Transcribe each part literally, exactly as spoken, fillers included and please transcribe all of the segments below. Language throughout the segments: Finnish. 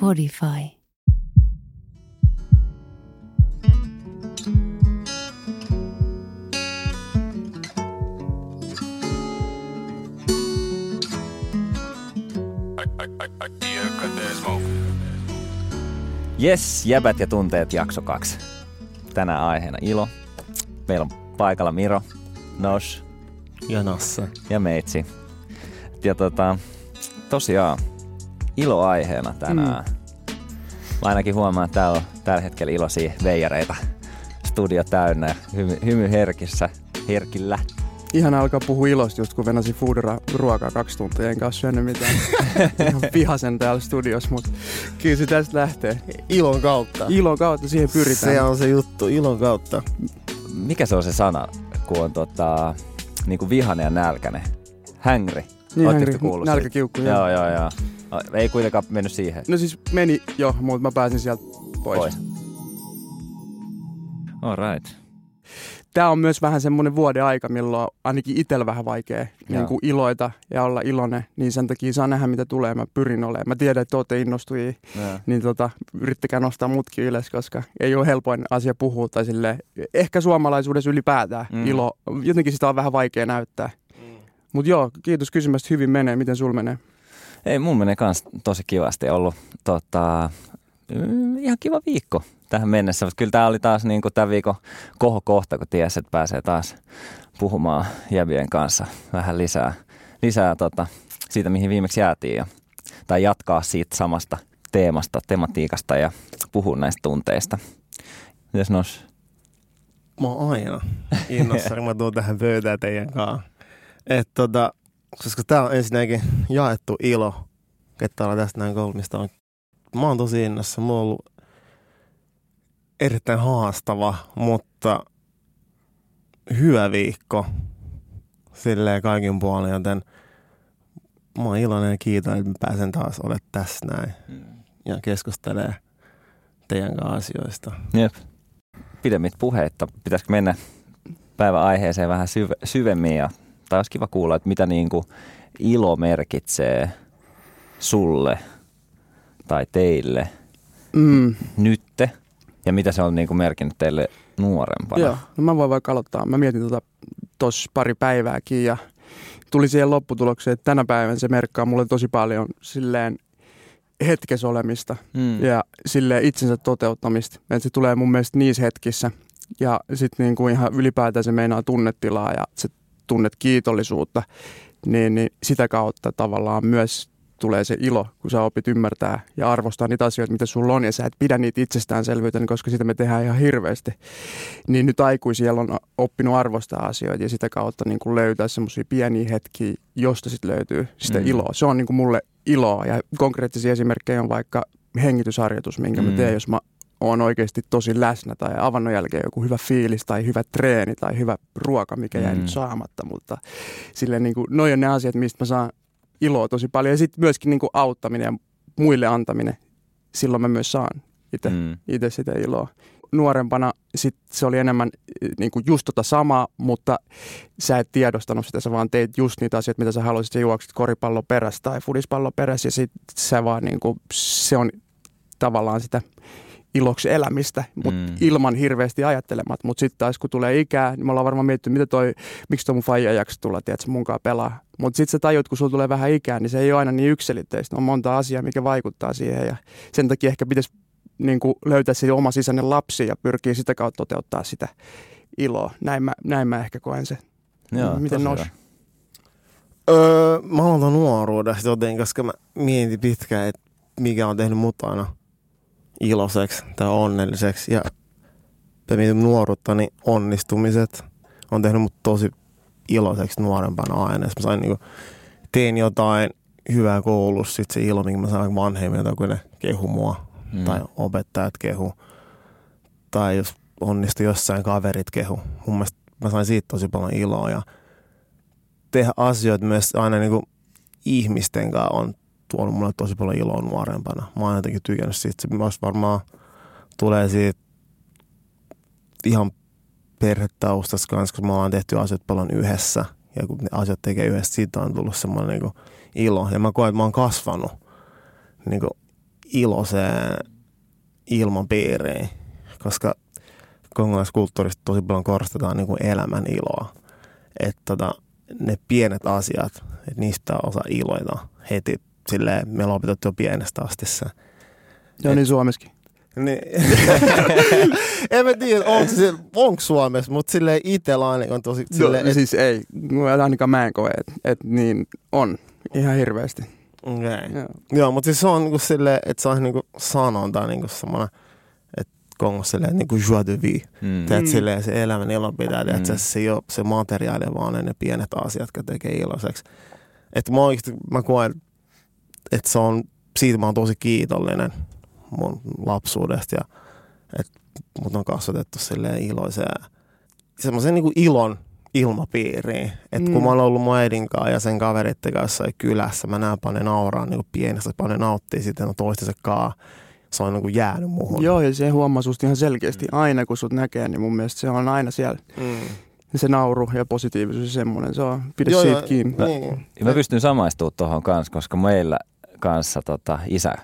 Podify. Jes, jäbät ja tunteet jakso kaksi. Tänään aiheena ilo. Meillä on paikalla Miro, Nos ja Noss ja Meitsi. Ja tota, tosiaan, ilo aiheena tänään. Mm. Mä ainakin huomaan, että täällä on tällä hetkellä iloisia veijareita. Studio täynnä ja hymy, hymy herkissä, herkillä. Ihan alkaa puhua ilosta, just kun venäsi food-ruokaa kaksi tuntia, enkä ole syönyt mitään. Ihan vihasen täällä studiossa, mutta kyllä se tästä lähtee. Ilon kautta. Ilon kautta, siihen pyritään. Se on se juttu, ilon kautta. Mikä se on se sana, kun on tota, niinku vihanen ja nälkäinen? Hangry. Niin, hangry, nälkäkiukku. Joo, joo, joo. Ei kuitenkaan mennyt siihen. No siis meni jo, mutta mä pääsin sieltä pois. pois. All right. Tää on myös vähän semmoinen vuoden aika, milloin ainakin itsellä vähän vaikea niin kuin iloita ja olla iloinen. Niin sen takia saa nähdä, mitä tulee. Mä pyrin olemaan. Mä tiedän, että ootte innostujia. Jaa. Niin tota, yrittäkää nostaa mutkin ylös, koska ei ole helpoin asia puhua. Tai silleen, ehkä suomalaisuudessa ylipäätään mm. ilo. Jotenkin sitä on vähän vaikea näyttää. Mm. Mut joo, kiitos kysymästä. Hyvin menee. Miten sul menee? Ei, mun menee kans tosi kivasti. Ollut tota, mm, ihan kiva viikko tähän mennessä. Mutta kyllä tää oli taas niinku tän viikon kohokohta, kun tiesi, että pääsee taas puhumaan jäbien kanssa vähän lisää, lisää tota, siitä, mihin viimeksi jäätiin. Ja, tai jatkaa siitä samasta teemasta, tematiikasta ja puhua näistä tunteista. Mites Nos? Mä oon aina innossa, kun mä tuun tähän pöytään teidän kanssa. Että tota... Koska tää on ensinnäkin jaettu ilo, että ollaan tästä näin kolmista on. Mä oon tosi innossa. Mulla on ollut erittäin haastava, mutta hyvä viikko silleen kaikin puolin, joten mä oon iloinen ja kiitän, että mä pääsen taas olemaan tässä näin ja keskustelemaan teidän kanssa asioista. Jep. Pidemmit puheitta. Pitäisikö mennä päivän aiheeseen vähän syv- syvemmin ja tai olisi kiva kuulla, että mitä niin kuin ilo merkitsee sulle tai teille mm. nytte ja mitä se on niin kuin merkinnyt teille nuorempana. Joo, no mä voin vaikka aloittaa. Mä mietin tuossa tota pari päivääkin ja tuli siihen lopputulokseen, että tänä päivän se merkkaa mulle tosi paljon silleen hetkessä olemista mm. ja silleen itsensä toteuttamista. Et se tulee mun mielestä niissä hetkissä ja sitten niin kuin ihan ylipäätään se meinaa tunnetilaa ja se tunnet kiitollisuutta, niin, niin sitä kautta tavallaan myös tulee se ilo, kun sä opit ymmärtää ja arvostaa niitä asioita, mitä sulla on, ja sä et pidä niitä itsestäänselvyytenä, koska sitä me tehdään ihan hirveästi. Niin nyt aikuisilla on oppinut arvostaa asioita ja sitä kautta niin kuin löytää semmoisia pieniä hetkiä, josta sitten löytyy sitä mm. iloa. Se on niin kuin mulle iloa, ja konkreettisia esimerkkejä on vaikka hengitysharjoitus, minkä mm. mä teen, jos mä on oikeasti tosi läsnä tai avannon jälkeen joku hyvä fiilis tai hyvä treeni tai hyvä ruoka, mikä jäi mm. nyt saamatta. Mutta silleen niin kuin, noi on ne asiat, mistä mä saan iloa tosi paljon. Ja sitten myöskin niin kuin auttaminen ja muille antaminen, silloin mä myös saan itse mm. sitä iloa. Nuorempana sit se oli enemmän niin kuin just tota samaa, mutta sä et tiedostanut sitä. Sä vaan teit just niitä asioita, mitä sä haluaisit. Sä juoksit koripallon perässä tai fudispallon perässä ja sit sä vaan niin kuin, se on tavallaan sitä iloksi elämistä, mutta mm. ilman hirveästi ajattelemat. Mutta sitten taas kun tulee ikää, niin me ollaan varmaan miettinyt, mitä toi, miksi toi mun faija jaksa tulla, tiedätkö, munkaan pelaa. Mutta sitten sä tajut, kun sulla tulee vähän ikää, niin se ei ole aina niin yksilitteistä. On monta asiaa, mikä vaikuttaa siihen ja sen takia ehkä pitäisi niin kuin löytää se oma sisäinen lapsi ja pyrkiä sitä kautta toteuttaa sitä iloa. Näin mä, näin mä ehkä koen sen. Joo, miten Nos? Öö, mä aloitan nuoruudesta joten, koska mä mietin pitkään, että mikä on tehnyt mut aina iloiseksi tai onnelliseksi ja nuoruutta, niin onnistumiset on tehnyt mut tosi iloiseksi nuorempana aina. Mä sain niinku, tein jotain hyvää koulussa, sit se ilo, minkä mä sain vanhemmilta, kun ne kehu mua mm. tai opettajat kehu tai jos onnistui jossain kaverit kehu. Mun mielestä mä sain siitä tosi paljon iloa ja tehdä asioita myös aina niinku ihmisten kanssa on tuonut mulle tosi paljon iloa nuorempana. Mä oon jotenkin tykännyt siitä. Se varmaan tulee siitä ihan perhetaustassa kanssa, koska me ollaan tehty asiat paljon yhdessä. Ja kun ne asiat tekee yhdessä, siitä on tullut semmoinen niin kuin ilo. Ja mä koen, että mä oon kasvanut niin kuin iloiseen ilmapiiriin, koska kongolaiskulttuurista tosi paljon korostetaan niin kuin elämän iloa. Että tota, ne pienet asiat, että niistä on osa iloita heti. Silleen meillä on opetettu jo pienestä asti se. Joo, niin Suomessakin. Niin. En mä tiedä, onko, se, onko Suomessa, mutta silleen itsellä on tosi... Silleen, no, et... Siis ei, ainakaan mä en koe, että et niin on ihan hirveästi. Okei. Okay. Joo. Joo, mutta siis se on niin kuin silleen, että se on niin kuin sanonta niin kuin semmoinen, että Kongossa silleen niin kuin joie de vie. Mm. Teet silleen se elämän ilo pitää, mm. että se ei ole se materiaali, vaan ne, ne pienet asiat, jotka tekee iloiseksi. Että mä oikeasti, mä koen, että se on, siitä mä oon tosi kiitollinen mun lapsuudesta ja että mut on kasvatettu silleen iloiseen, semmoisen niinku ilon ilmapiiriin. Että mm. kun mä oon ollut mun äidin kanssa ja sen kaveritteen kanssa kylässä, mä näen paljon nauraa niinku pienestä, paljon nauttii sitten no toistensa kaa. Se on niinku jäänyt muuhun. Joo, ja se huomaa susta ihan selkeästi mm. aina, kun sut näkee, niin mun mielestä se on aina siellä. Mm. Se nauru ja positiivisuus ja semmoinen, se on pidä joo, siitä kiinni. Mä, niin. mä pystyn samaistumaan tuohon kanssa, koska meillä kanssa tota, isä,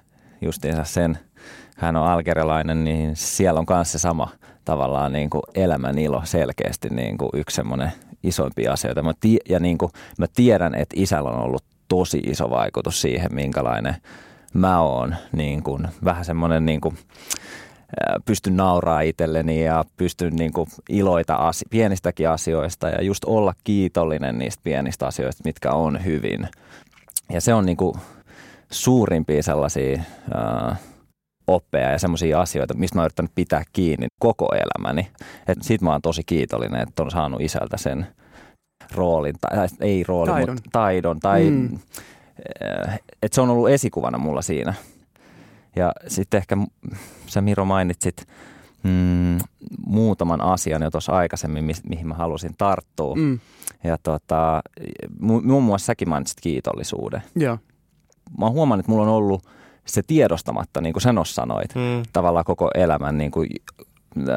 justiinsa sen, hän on algerialainen, niin siellä on myös se sama tavallaan niin kuin elämän ilo selkeästi niin kuin yksi semmoinen isoimpia asioita. Mä tie, ja niin kuin, mä tiedän, että isällä on ollut tosi iso vaikutus siihen, minkälainen mä oon. Niin kuin, vähän semmoinen... Niin kuin, pystyn nauraa itselleni ja pystyn niinku iloita asi- pienistäkin asioista ja just olla kiitollinen niistä pienistä asioista, mitkä on hyvin. Ja se on niinku suurimpia sellaisia uh, oppeja ja semmoisia asioita, mistä mä oon yrittänyt pitää kiinni koko elämäni. Et sit mä oon tosi kiitollinen, että on saanut isältä sen roolin, tai ei roolin, taidon. Mutta taidon. Tai, mm. Että se on ollut esikuvana mulla siinä. Ja sitten ehkä sä Miro mainitsit mm, muutaman asian jo tuossa aikaisemmin, mi- mihin mä halusin tarttua. Mm. Ja tota, mu- muun muassa säkin mainitsit kiitollisuuden. Joo. Mä oon huomannut, että mulla on ollut se tiedostamatta, niin kuin sä Nos sanoit, mm. tavallaan koko elämän niin kuin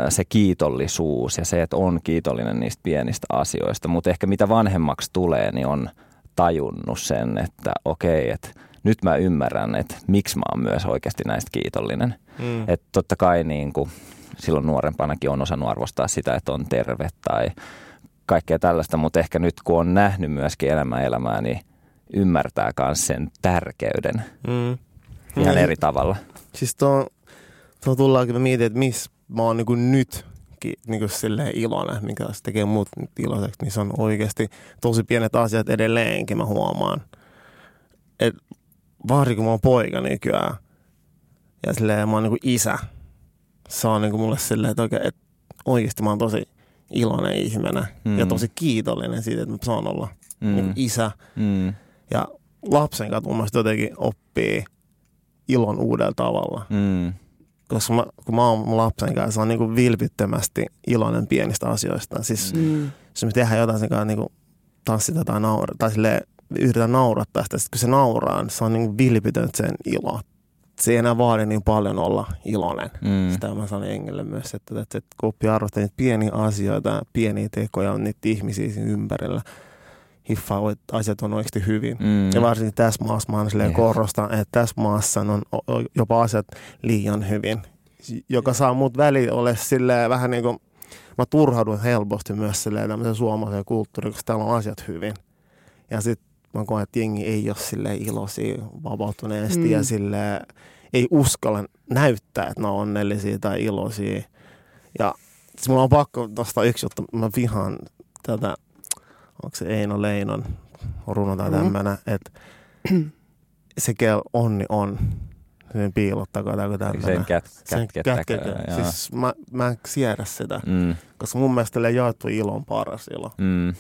se kiitollisuus ja se, että on kiitollinen niistä pienistä asioista. Mutta ehkä mitä vanhemmaksi tulee, niin on tajunnut sen, että okei, että nyt mä ymmärrän, että miksi mä oon myös oikeasti näistä kiitollinen. Mm. Että totta kai niin kuin silloin nuorempanakin on osannut arvostaa sitä, että on terve tai kaikkea tällaista. Mutta ehkä nyt kun on nähnyt myöskin elämää elämää, niin ymmärtää myös sen tärkeyden mm. ihan mm. eri tavalla. Siis tuo, tuo tullaankin, mä mietin, että missä mä oon niin kuin nyt niin kuin silleen iloinen, mikä se tekee muut iloiseksi. Niin se on oikeasti tosi pienet asiat edelleenkin, mä huomaan. Et varsinkin kun mä oon poika nykyään ja silleen mä oon niinku isä, se on niinku mulle silleen, että oikein, et oikeasti mä oon tosi iloinen ihminen mm. ja tosi kiitollinen siitä, että mä saan olla mm. niinku isä. Mm. Ja lapsen kanssa mun mielestä jotenkin oppii ilon uudella tavalla. Mm. Koska mä, kun mä oon mun lapsen kanssa, se on niinku vilpittömästi iloinen pienistä asioista. Siis mm. jos me tehdään jotain sen kanssa, niinku tanssitaan tai nauraa tai silleen, yritän naurattaa sitä, kun se nauraa, se on niin vilpitöntä sen ilo. Se ei enää vaadi niin paljon olla iloinen. Mm. Sitä mä sanon jengille myös, että, että kun oppii arvostaa niitä pieniä asioita, pieniä tekoja on niitä ihmisiä siinä ympärillä. Hiffaa, että asiat on oikeasti hyvin. Mm. Ja varsinkin tässä maassa, mä aina silleen korostan, että tässä maassa on jopa asiat liian hyvin, joka saa mut väliin ole silleen vähän niin kuin, mä turhaudun helposti myös silleen tämmöisen suomalaisen kulttuurin, koska täällä on asiat hyvin. Ja sitten mä koen, että jengi ei ole silleen iloisia vapautuneesti mm. ja silleen ei uskalla näyttää, että ne on onnellisia tai iloisia. Ja siis mulla on pakko nostaa yksi juttu. Mä vihaan tätä, onko se Eino Leinon runo tai tämmöinen, mm. että se kel onni on, sen piilottakaa tai tämmöinen. Sen kätkettäkää. Kät, siis mä, mä en siedä sitä, mm. koska mun mielestä jaettu ilo on paras ilo. Mm.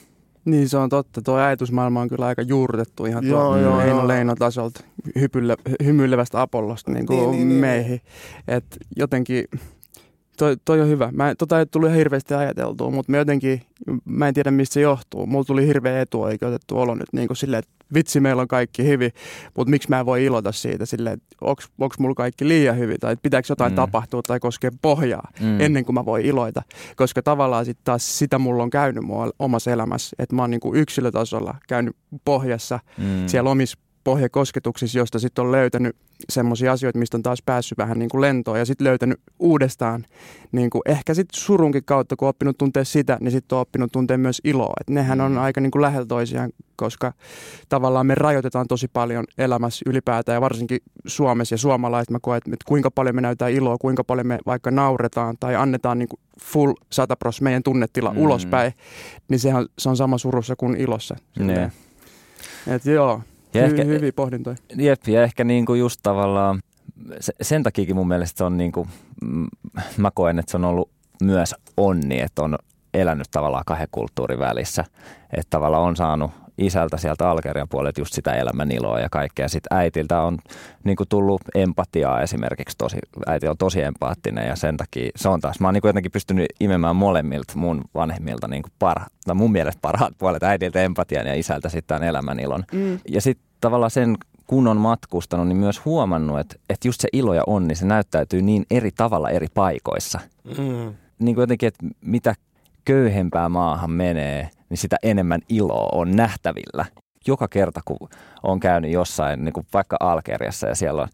Niin se on totta. Tuo ajatusmaailma on kyllä aika juurtettu ihan tuolla Eino Leino tasolta hymyilevästä Apollosta niin kuin niin, niin, meihin. Niin. Et jotenkin Toi, toi on hyvä. Mä, tota ei tullut hirveästi ajateltua, mutta mä jotenkin, mä en tiedä mistä se johtuu. Mulla tuli hirveä etuoikeutettu olo nyt niin kuin silleen, että vitsi meillä on kaikki hyvin, mutta miksi mä en voi ilota siitä silleen, että onks, onks mulla kaikki liian hyvin tai että pitääkö jotain mm. tapahtua tai koskee pohjaa mm. ennen kuin mä voin iloita. Koska tavallaan sitten taas sitä mulla on käynyt mua omassa elämässä, että mä oon niin kuin yksilötasolla käynyt pohjassa mm. siellä omissa pohjakosketuksissa, josta sitten on löytänyt semmoisia asioita, mistä on taas päässyt vähän niin kuin lentoon ja sitten löytänyt uudestaan niin kuin ehkä sitten surunkin kautta, kun on oppinut tuntea sitä, niin sitten on oppinut tuntea myös iloa. Et nehän on aika niin kuin lähellä toisiaan, koska tavallaan me rajoitetaan tosi paljon elämässä ylipäätään ja varsinkin Suomessa ja suomalaiset mä koen, että kuinka paljon me näytetään iloa, kuinka paljon me vaikka nauretaan tai annetaan niin kuin full sata prosenttia meidän tunnetila mm-hmm. ulospäin, niin sehän, se on sama surussa kuin ilossa. Nee. Et joo. Ja ehkä, hyviä pohdintoja. Jep, ja ehkä niinku just tavallaan, sen takiakin mun mielestä se on niinku, mä koen, että se on ollut myös onni, että on elänyt tavallaan kahden kulttuurin välissä. Että tavallaan on saanut isältä sieltä Algerian puolelta just sitä elämän iloa ja kaikkea. Sitten äitiltä on niinku tullut empatiaa esimerkiksi tosi, äiti on tosi empaattinen ja sen takia se on taas, mä oon niinku jotenkin pystynyt imemään molemmilta mun vanhemmilta niinku parha, tai mun mielestä parhaat puolet äidiltä empatian ja isältä sitten elämän ilon. Mm. Ja sitten tavallaan sen kun on matkustanut, niin myös huomannut, että, että just se ilo ja onni, niin se näyttäytyy niin eri tavalla eri paikoissa. Mm. Niin kuin jotenkin, että mitä köyhempää maahan menee, niin sitä enemmän iloa on nähtävillä. Joka kerta, kun on käynyt jossain, niin kuin vaikka Algeriassa ja siellä on,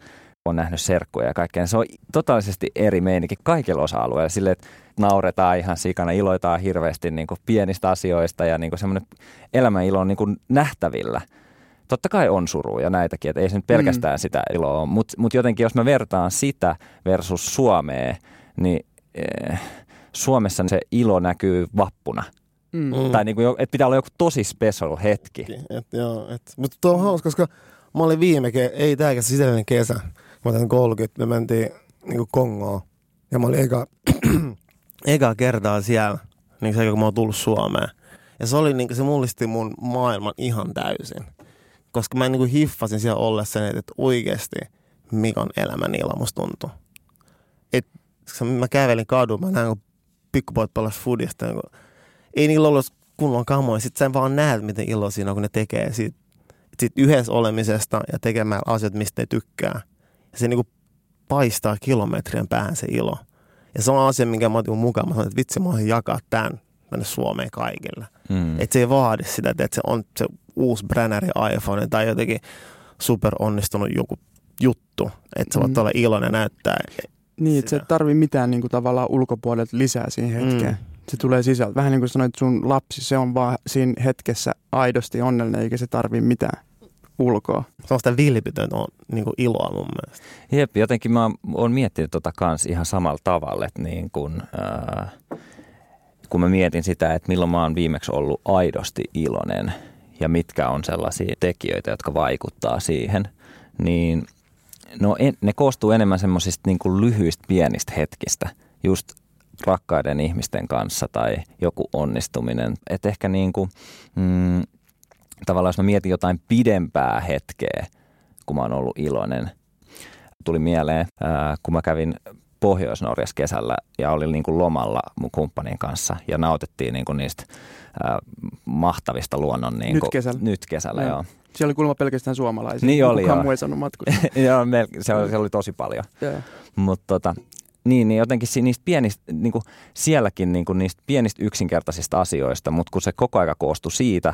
on nähnyt serkkuja ja kaikkea, niin se on totaalisesti eri meininki kaikilla osa-alueilla. Silleen, että nauretaan ihan sikana, iloitaan hirveästi niin kuin pienistä asioista ja niin kuin semmoinen elämän ilo on niin kuin nähtävillä. Totta kai on surua ja näitäkin, että ei se nyt pelkästään mm. sitä iloa ole, mutta mut jotenkin jos mä vertaan sitä versus Suomea, niin eh, Suomessa se ilo näkyy vappuna. Mm. Tai niin kuin, että pitää olla joku tosi special hetki. Et, joo, et. Mutta tuo on hauska, koska mä olin viime, ke- ei tääkä sisällinen kesä, kun mä tein kolmekymmentä, me mentiin niin kuin Kongoon. Ja mä olin eka, eka kertaa siellä, niin se, kun mä oon tullut Suomeen. Ja se, oli, niin kuin, se mullisti mun maailman ihan täysin. Koska mä niin kuin hiffasin siellä ollessa, että oikeasti mikä on elämän ilo musta tuntuu. Et, mä kävelin kaduun, mä näin kun pikkupoit palas foodista, niin kun, ei niillä ollut kunnon kamoja. Sitten sä vaan näet, miten ilo siinä on, kun ne tekee siitä, siitä yhdessä olemisesta ja tekemään asioita, mistä ne tykkää. Ja se niin kuin paistaa kilometrien päähän se ilo. Ja se on asia, minkä mä otin mukaan. Mä sanoin, että vitsi, mä oon jakaa tämän tänne Suomeen kaikille. Mm. Että se ei vaadi sitä, että se on se uusi brännäri iPhone tai jotenkin super onnistunut joku juttu. Että sä voit mm. olla iloinen näyttää. Niin, että sä et tarvii mitään niin kuin tavallaan ulkopuolelta lisää siihen hetkeen. Mm. Se tulee sisältä. Vähän niin kuin sanoit, sun lapsi, se on vaan siinä hetkessä aidosti onnellinen, eikä se tarvii mitään ulkoa. Se on sitä vilpitöntä niin kuin iloa mun mielestä. Jep, jotenkin mä oon miettinyt tota kans ihan samalla tavalla, että niin kun, äh, kun mä mietin sitä, että milloin mä oon viimeksi ollut aidosti iloinen ja mitkä on sellaisia tekijöitä, jotka vaikuttaa siihen, niin no, en, ne koostuu enemmän semmoisista niin kuin lyhyistä pienistä hetkistä, just rakkaiden ihmisten kanssa tai joku onnistuminen. Et ehkä niin kuin, mm, tavallaan jos mä mietin jotain pidempää hetkeä, kun mä oon ollut iloinen, tuli mieleen, ää, kun mä kävin Pohjois-Norjassa kesällä ja olin niin kuin lomalla mun kumppanin kanssa ja nautittiin niin kuin niistä ää, mahtavista luonnon. Niin kuin, nyt kesällä. Nyt kesällä, joo. Siellä oli kuulemma pelkästään suomalaisia. Niin oli, kukaan muu ei saanut matkustaa. Joo, melkein, se, oli, se oli tosi paljon. Mutta tota... Niin, niin jotenkin niistä pienistä, niin kuin sielläkin niin kuin niistä pienistä yksinkertaisista asioista, mutta kun se koko aika koostui siitä,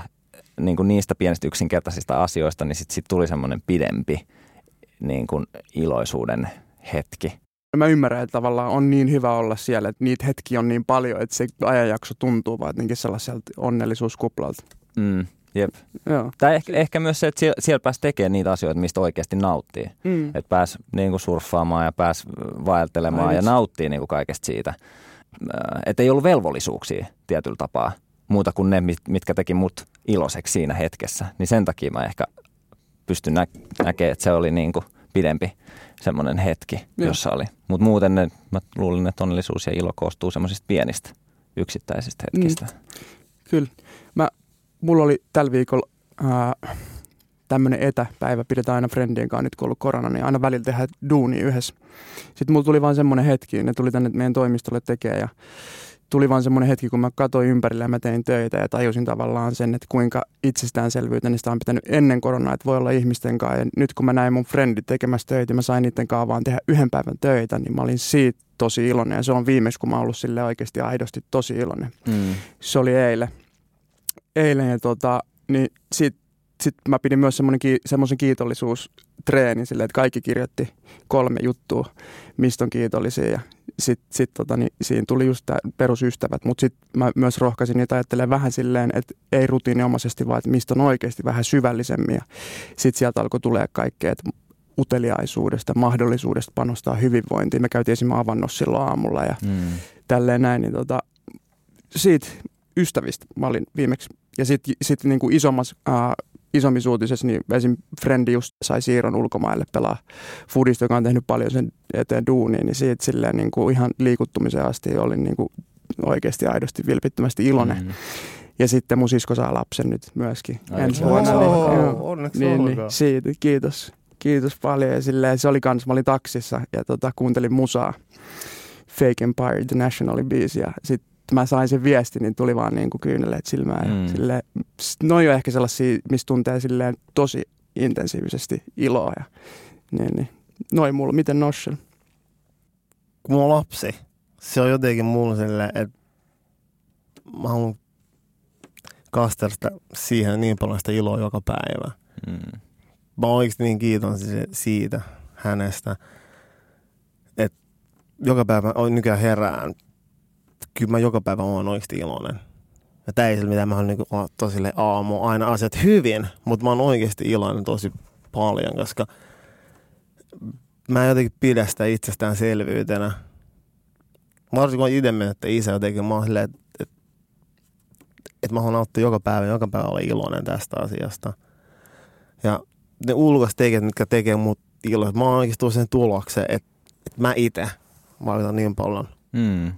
niin kuin niistä pienistä yksinkertaisista asioista, niin sitten sit tuli semmoinen pidempi niin kuin iloisuuden hetki. Mä ymmärrän, että tavallaan on niin hyvä olla siellä, että niitä hetkiä on niin paljon, että se ajanjakso tuntuu vaan jotenkin sellaiselta onnellisuuskuplalta. Mm. Jep. Joo. Tai ehkä, ehkä myös se, että siellä, siellä pääsi tekemään niitä asioita, mistä oikeasti nauttii. Mm. Että pääsi niin kuin surffaamaan ja pääsi vaeltelemaan Ai, ja nauttii niin kuin kaikesta siitä. Että ei ollut velvollisuuksia tietyllä tapaa, muuta kuin ne, mitkä teki mut iloiseksi siinä hetkessä. Niin sen takia mä ehkä pystyn nä- näkemään, että se oli niin kuin pidempi semmoinen hetki, Joo. jossa oli. Mutta muuten ne, mä luulin, että onnellisuus ja ilo koostuu semmoisista pienistä yksittäisistä hetkistä. Mm. Kyllä. Mä... Mulla oli tällä viikolla, äh, tämmöinen etäpäivä pidetään aina friendien kanssa nyt kun on ollut korona, niin aina välillä tehdään duunia yhdessä. Sitten mulla tuli vaan semmoinen hetki, ne tuli tänne meidän toimistolle tekemään ja tuli vaan semmoinen hetki, kun mä katsoin ympärillä ja mä tein töitä ja tajusin tavallaan sen, että kuinka itsestäänselvyyteni sitä on pitänyt ennen koronaa, että voi olla ihmisten kanssa. Ja nyt kun mä näin mun frendit tekemässä töitä ja mä sain niiden kanssa vaan tehdä yhden päivän töitä, niin mä olin siitä tosi iloinen. Ja se on viimeksi, kun mä oon ollut silleen oikeasti aidosti tosi iloinen. Mm. Se oli eilen. Eilen ja tota, niin sit, sit mä pidin myös semmoisen kiitollisuustreenin silleen, että kaikki kirjoitti kolme juttua, mistä on kiitollisia ja Sitten sit, tota, niin, siinä tuli just tämä perusystävät, mutta sitten mä myös rohkaisin niitä ajattelemaan vähän silleen, että ei rutiiniomaisesti, vaan että mistä on oikeasti vähän syvällisemmin. Sitten sieltä alkoi tulee kaikkea, että uteliaisuudesta, mahdollisuudesta panostaa hyvinvointiin. Me käytiin esimerkiksi avannossa silloin aamulla ja mm. tälleen näin. Niin tota, siitä ystävistä mä olin viimeksi. Ja sitten sit niinku isommassa... Ää, isommissa uutisessa, niin esim. Frendi just sai siirron ulkomaille pelaa foodista, joka on tehnyt paljon sen eteen duunia, niin siitä silleen niin kuin ihan liikuttumiseen asti olin niin kuin oikeasti aidosti vilpittömästi iloinen. Mm. Ja sitten mun sisko saa lapsen nyt myöskin. Ensi vuonna. Onneksi niin, niin, siitä, kiitos. Kiitos paljon. Ja silleen, se oli kans, mä olin taksissa ja tota, kuuntelin musaa Fake Empire Internationalin biisiä. Sitten mä sain sen viesti, niin tuli vaan niin kuin kyyneleet silmään. Mm. Silleen, no on ehkä sellaisia, missä tuntee silleen tosi intensiivisesti iloa. Ja, niin, niin. Noin mulla. Miten Nossel? Kun mulla on lapsi, se on jotenkin mulla silleen, että mä haluan kastersta siihen niin paljon sitä iloa joka päivä. Mm. Mä oon oikeasti niin kiiton siitä hänestä, että joka päivä nykyään herään. Kyllä mä joka päivä oon oikeasti iloinen. Ja tää ei sillä mitään, mä oon niinku tosilleen aamu aina asiat hyvin, mutta mä oon oikeasti iloinen tosi paljon, koska mä en jotenkin pidä sitä itsestäänselvyytenä. Varsinkin kun oon ite mennyt, että isä jotenkin, mä oon silleen, että et, et mä oon auttanut joka päivä, joka päivä olla iloinen tästä asiasta. Ja ne ulkoistekijät, mitkä tekee mut iloiset, mä oon oikeasti tullut sen tulokseen, että et mä ite valitan niin paljon. Mm.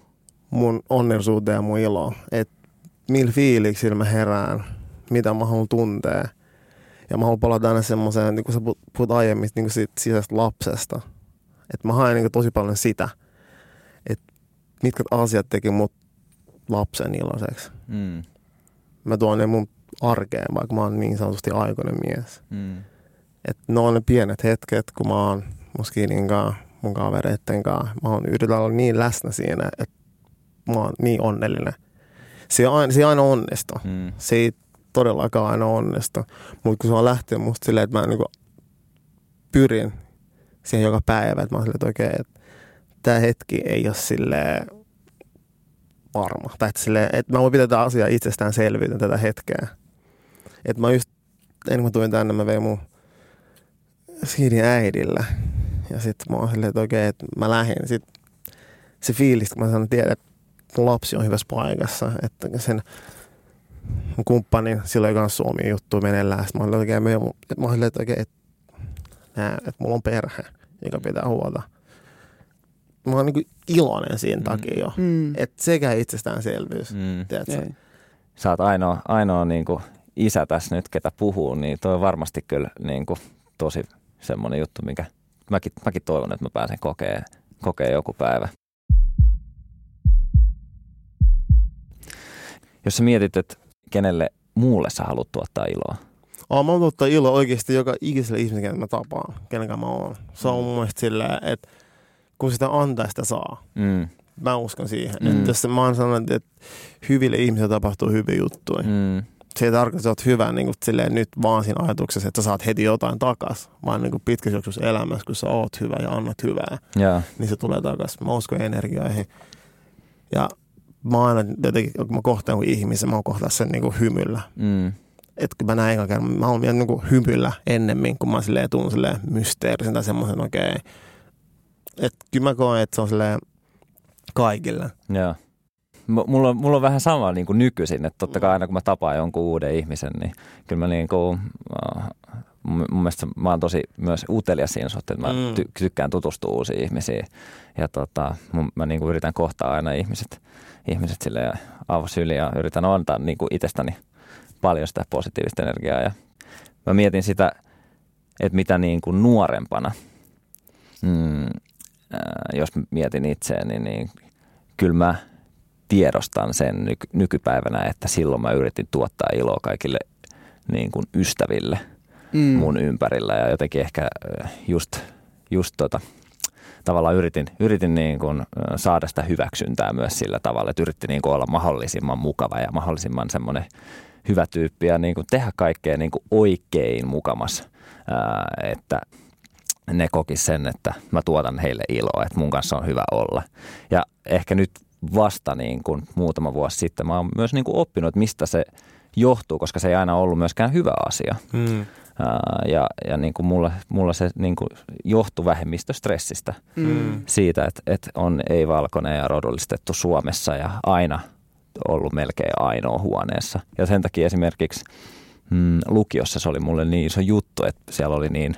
mun onnellisuuteen ja mun iloon, että millä fiiliksillä mä herään, mitä mä haluan tuntea. Ja mä haluan palata aina semmoiseen, niin kuin sä puhut aiemmin niin sisäistä lapsesta, että mä haen niin tosi paljon sitä, että mitkä asiat teki mut lapsen iloiseksi. Mm. Mä tuon ne mun arkeen, vaikka mä oon niin sanotusti aikuinen mies. Mm. Että ne on ne pienet hetket, kun mä oon mun skinin kanssa, mun kavereitten kanssa. Mä oon yritän olla niin läsnä siinä, että mä oon niin onnellinen. Se ei aina, se ei aina onnestu. Mm. Se ei todellakaan aina onnestu. Mutta kun se on lähtenyt musta silleen, että mä niinku pyrin siihen joka päivä, että mä oon silleen, että oikein, että tää hetki ei ole silleen varma. Tai että silleen, että mä voin pitää tätä asiaa itsestäänselvyyden tätä hetkeä. Että mä just, ennen kuin tulin tänne, mä vein mun skidin äidillä. Ja sit mä oon silleen, että oikein, että mä lähdin. Sit se fiilis, kun mä sanon, että lapsi on hyvässä paikassa, että sen kumppanin, sillä ei kanssa omia juttuja meneillään. Mä olin oikein, että mä olin oikein, että näen, että mulla on perhe, joka pitää huolta. Mä oon niin iloinen siinä mm. takia jo, mm. että sekä itsestäänselvyys, mm. tiedätkö? Ei. Sä oot ainoa, ainoa niin kuin isä tässä nyt, ketä puhuu, niin toi on varmasti kyllä niin kuin tosi semmoinen juttu, minkä mäkin, mäkin toivon, että mä pääsen kokeen, kokeen joku päivä. Jos sä mietit, että kenelle muulle sä haluat tuottaa iloa? Oh, mä haluan tuottaa iloa oikeasti joka ikiselle ihmiselle, kenen mä tapaan, kenenkään mä oon. Se on mun mielestä silleen, että kun sitä antaa, sitä saa. Mm. Mä uskon siihen. Mm. Että jos mä oon sanonut, että hyville ihmisille tapahtuu hyviä juttuja. Mm. Se ei tarkoita, että sä oot hyvä niin silleen, nyt vaan siinä ajatuksessa, että sä saat heti jotain takas. Vaan niin pitkässä joksussa elämässä, kun sä oot hyvä ja annat hyvää, yeah. niin se tulee takas. Mä uskon energiaihin. Ja mä oon aina jotenkin, kun mä kohtaan ihmisen, mä oon kohtaan sen niin kuin hymyllä. Mm. Että kun mä näin enkä kerran, mä oon vielä niin kuin hymyllä ennemmin, kun mä silleen tuun silleen mysteerisen tai semmoisen okei. Okay. Että kyllä mä koen, että se on silleen kaikille. Joo. Mulla on, mulla on vähän sama niin kuin nykyisin, että totta kai aina kun mä tapaan jonkun uuden ihmisen, niin kyllä mä niin kuin, mun mielestä mä oon tosi myös utelias siinä suhteen, että mä ty- tykkään tutustua uusiin ihmisiin. Ja tota, mä niin kuin yritän kohtaa aina ihmiset. Ihmiset silleen avosyliin ja yritän antaa niin kuin itsestäni paljon sitä positiivista energiaa. Ja mä mietin sitä että mitä niin kuin nuorempana, mm, jos mietin itseäni, niin kyllä mä tiedostan sen nyky- nykypäivänä, että silloin mä yritin tuottaa iloa kaikille niin kuin ystäville mm. mun ympärillä ja jotenkin ehkä just, just tota, tavallaan yritin, yritin niin kuin saada sitä hyväksyntää myös sillä tavalla, että yritti niin kuin olla mahdollisimman mukava ja mahdollisimman semmoinen hyvä tyyppi ja niin kuin tehdä kaikkea niin kuin oikein mukamassa, ää, että ne koki sen, että mä tuotan heille iloa, että mun kanssa on hyvä olla. Ja ehkä nyt vasta niin kuin muutama vuosi sitten mä oon myös niin kuin oppinut, että mistä se johtuu, koska se ei aina ollut myöskään hyvä asia. Mm. Ja, ja niin kuin mulla, mulla se niin kuin johtui vähemmistöstressistä mm. siitä, että, että on ei-valkoinen ja rodullistettu Suomessa ja aina ollut melkein ainoa huoneessa. Ja sen takia esimerkiksi mm, lukiossa se oli mulle niin iso juttu, että siellä oli niin,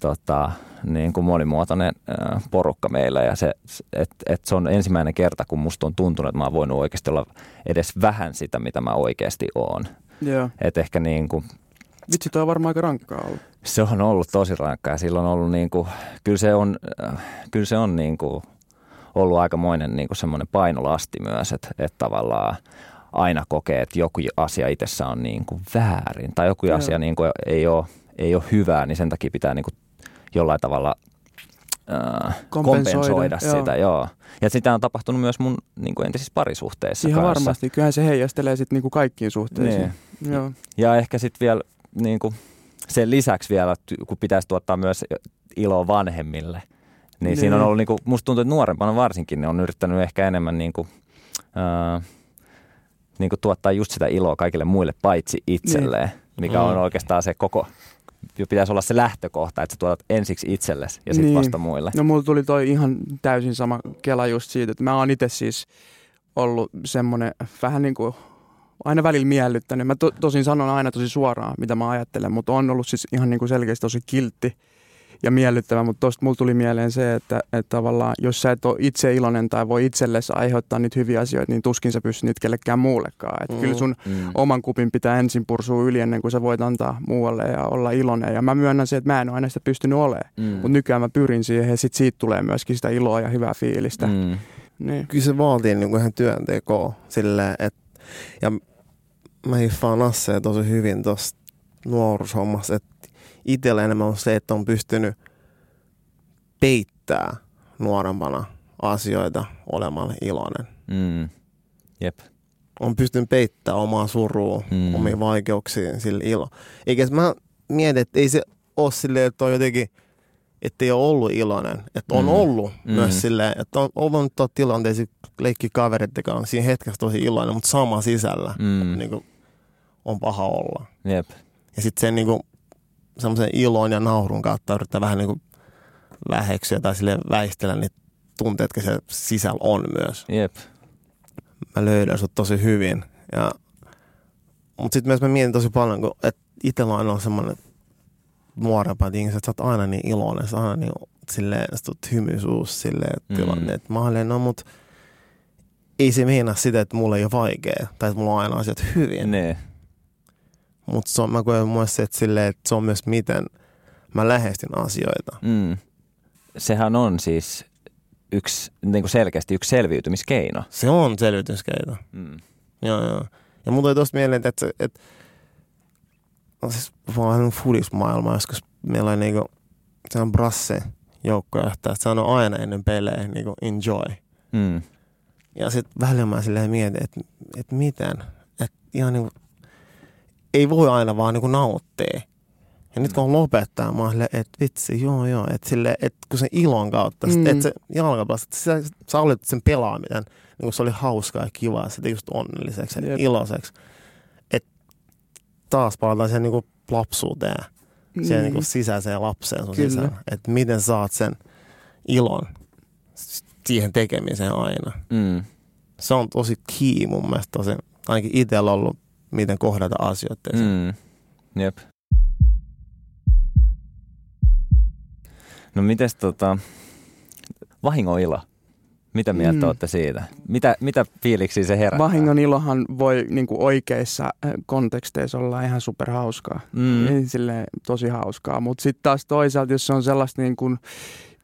tota, niin kuin monimuotoinen äh, porukka meillä ja se, et, et se on ensimmäinen kerta, kun musta on tuntunut, että mä oon voinut oikeasti olla edes vähän sitä, mitä mä oikeasti oon. Yeah. Et ehkä niin kuin vitsi, toi on varmaan aika rankkaa ollut. Se on ollut tosi rankkaa ja silloin on ollut niin kuin, kyllä se on, kyllä se on niin kuin ollut aikamoinen niin kuin semmoinen painolasti myös, että, että tavallaan aina kokee, että joku asia itsessä on niin kuin väärin tai joku Joo. asia niin kuin ei ole, ei ole hyvää, niin sen takia pitää niin kuin jollain tavalla äh, kompensoida, kompensoida joo. sitä. Joo. Ja sitä on tapahtunut myös mun niin kuin entisissä parisuhteissa. Ihan kanssa. Varmasti, kyllähän se heijastelee sitten niin kuin kaikkiin suhteisiin. Niin. Joo. Ja ehkä sitten vielä niin kuin sen lisäksi vielä, kun pitäisi tuottaa myös iloa vanhemmille, niin, niin. siinä on ollut, niin kuin, musta tuntuu, että nuorempana varsinkin ne on yrittänyt ehkä enemmän niin kuin, äh, niin kuin tuottaa just sitä iloa kaikille muille paitsi itselleen, niin. mikä on oikeastaan se koko, pitäisi olla se lähtökohta, että sä tuotat ensiksi itsellesi ja sitten niin. vasta muille. No mulla tuli toi ihan täysin sama kela just siitä, että mä oon itse siis ollut semmoinen vähän niin kuin aina välillä miellyttänyt. Mä to, tosin sanon aina tosi suoraan, mitä mä ajattelen, mutta on ollut siis ihan niin kuin selkeästi tosi kiltti ja miellyttävä. Mutta tosta mulla tuli mieleen se, että, että tavallaan jos sä et ole itse iloinen tai voi itsellesi aiheuttaa niitä hyviä asioita, niin tuskin sä pystyt niitä kellekään muullekaan. Että mm. kyllä sun mm. oman kupin pitää ensin pursua yli ennen kuin sä voit antaa muualle ja olla iloinen. Ja mä myönnän se, että mä en ole aina sitä pystynyt olemaan, mm. mutta nykyään mä pyrin siihen ja sit siitä tulee myöskin sitä iloa ja hyvää fiilistä. Mm. Niin. Kyllä se vaatii niin kuin ihan työntekoa silleen, että ja mä hiffaan Assea tosi hyvin tuossa nuoruushommassa, että itsellä enemmän on se, että on pystynyt peittää nuorempana asioita olemalla iloinen. Mm. Jep. On pystynyt peittämään omaa surua, mm. omia vaikeuksia sillä ilo. Eikä mä mietin, että ei se ole silleen, että on jotenkin, että ei ole ollut iloinen. Että on mm. ollut mm. myös silleen, että on ollut tilanteessa leikkikaverittekaan on siinä hetkessä tosi iloinen, mutta sama sisällä mm. niin kuin, on paha olla. Jep. Ja sitten sen niin kuin, semmoisen ilon ja naurun kautta yrittää vähän niin kuin väheksyä tai silleen väistellä niitä tunteet, jotka siellä sisällä on myös. Jep. Mä löydän sut tosi hyvin. Ja mutta sitten myös mä mietin tosi paljon, kun, että itsellä on aina semmoinen nuorempaa, että sä oot aina niin iloinen, sä oot aina niin silleen, sä oot hymyisuus silleen tilanne, että mä olen, no mut ei se meinaa sitä, että mulla ei ole vaikea, tai että mulla on aina asiat hyvin. Nee. Mut se on, mä koen myös se, että, silleen, että se on myös miten mä lähestyn asioita. Mm. Sehän on siis yksi, niin kuin selkeästi yksi selviytymiskeino. Se on selviytymiskeino. Mm. Joo, joo. Ja mun tuli tosta mieleen, että, että, että no siis vaan foodismaailma joskus meillä on niinku se on brasse joukkoja, että se on aina ennen pelejä niinku enjoy. Mm. Ja sit välillä mä silleen mietin, että et miten, että ihan niinku ei voi aina vaan niinku nauttia. Ja nyt kun on lopettaa, mä oon silleen, että vitsi, joo joo, että silleen, että kun sen ilon kautta, mm. että se jalkapallosta, sä, sä olet sen pelaaminen, niinku se oli hauskaa ja kivaa, se teki just onnelliseksi ja iloiseksi. Taas palataan siihen niinku lapsuuteen, siihen mm. niinku sisäiseen lapseen sun Kyllä. sisään. Että miten saat sen ilon siihen tekemiseen aina. Mm. Se on tosi key mun mielestä, tosi, ainakin itsellä on ollut, miten kohdata asioita. Mm. Jep. No mites tota, vahingon ilo? Mitä mieltä mm. olette siitä? Mitä, mitä fiiliksiä se herättää? Vahingon ilohan voi niin kuin oikeissa konteksteissa olla ihan superhauskaa. Mm. Silleen tosi hauskaa. Mutta sitten taas toisaalta, jos se on sellaista niin kuin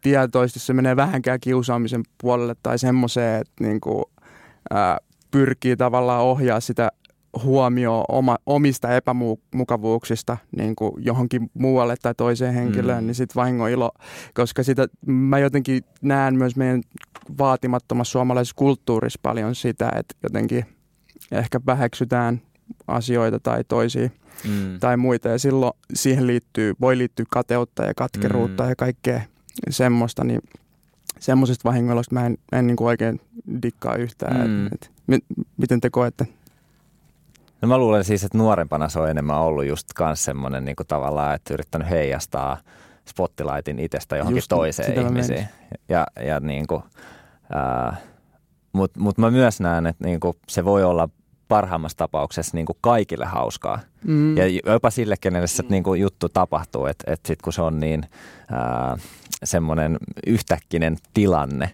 tietoista, se menee vähänkään kiusaamisen puolelle tai semmoiseen, että niin kuin, ää, pyrkii tavallaan ohjaa sitä huomioon oma, omista epämukavuuksista niin kuin johonkin muualle tai toiseen henkilöön, mm. niin sitten vahingon ilo. Koska sitä mä jotenkin näen myös meidän vaatimattomassa suomalaisessa kulttuurissa paljon sitä, että jotenkin ehkä väheksytään asioita tai toisia mm. tai muita. Ja silloin siihen liittyy, voi liittyä kateutta ja katkeruutta mm. ja kaikkea semmoista. Niin semmoisesta vahingoilosta mä en, en niin kuin oikein dikkaa yhtään. Mm. Et, et, miten te koette? No mä luulen siis, että nuorempana se on enemmän ollut just kans semmoinen niin kuin tavallaan, että yrittänyt heijastaa spotlightin itsestä johonkin just toiseen ihmisiin. Ja, ja niin kuin, äh, mut, mut mä myös näen, että niin kuin se voi olla parhaimmassa tapauksessa niin kuin kaikille hauskaa. Mm. Ja jopa sille, kenelle se niin kuin juttu tapahtuu, että, että sit kun se on niin äh, semmoinen yhtäkkinen tilanne,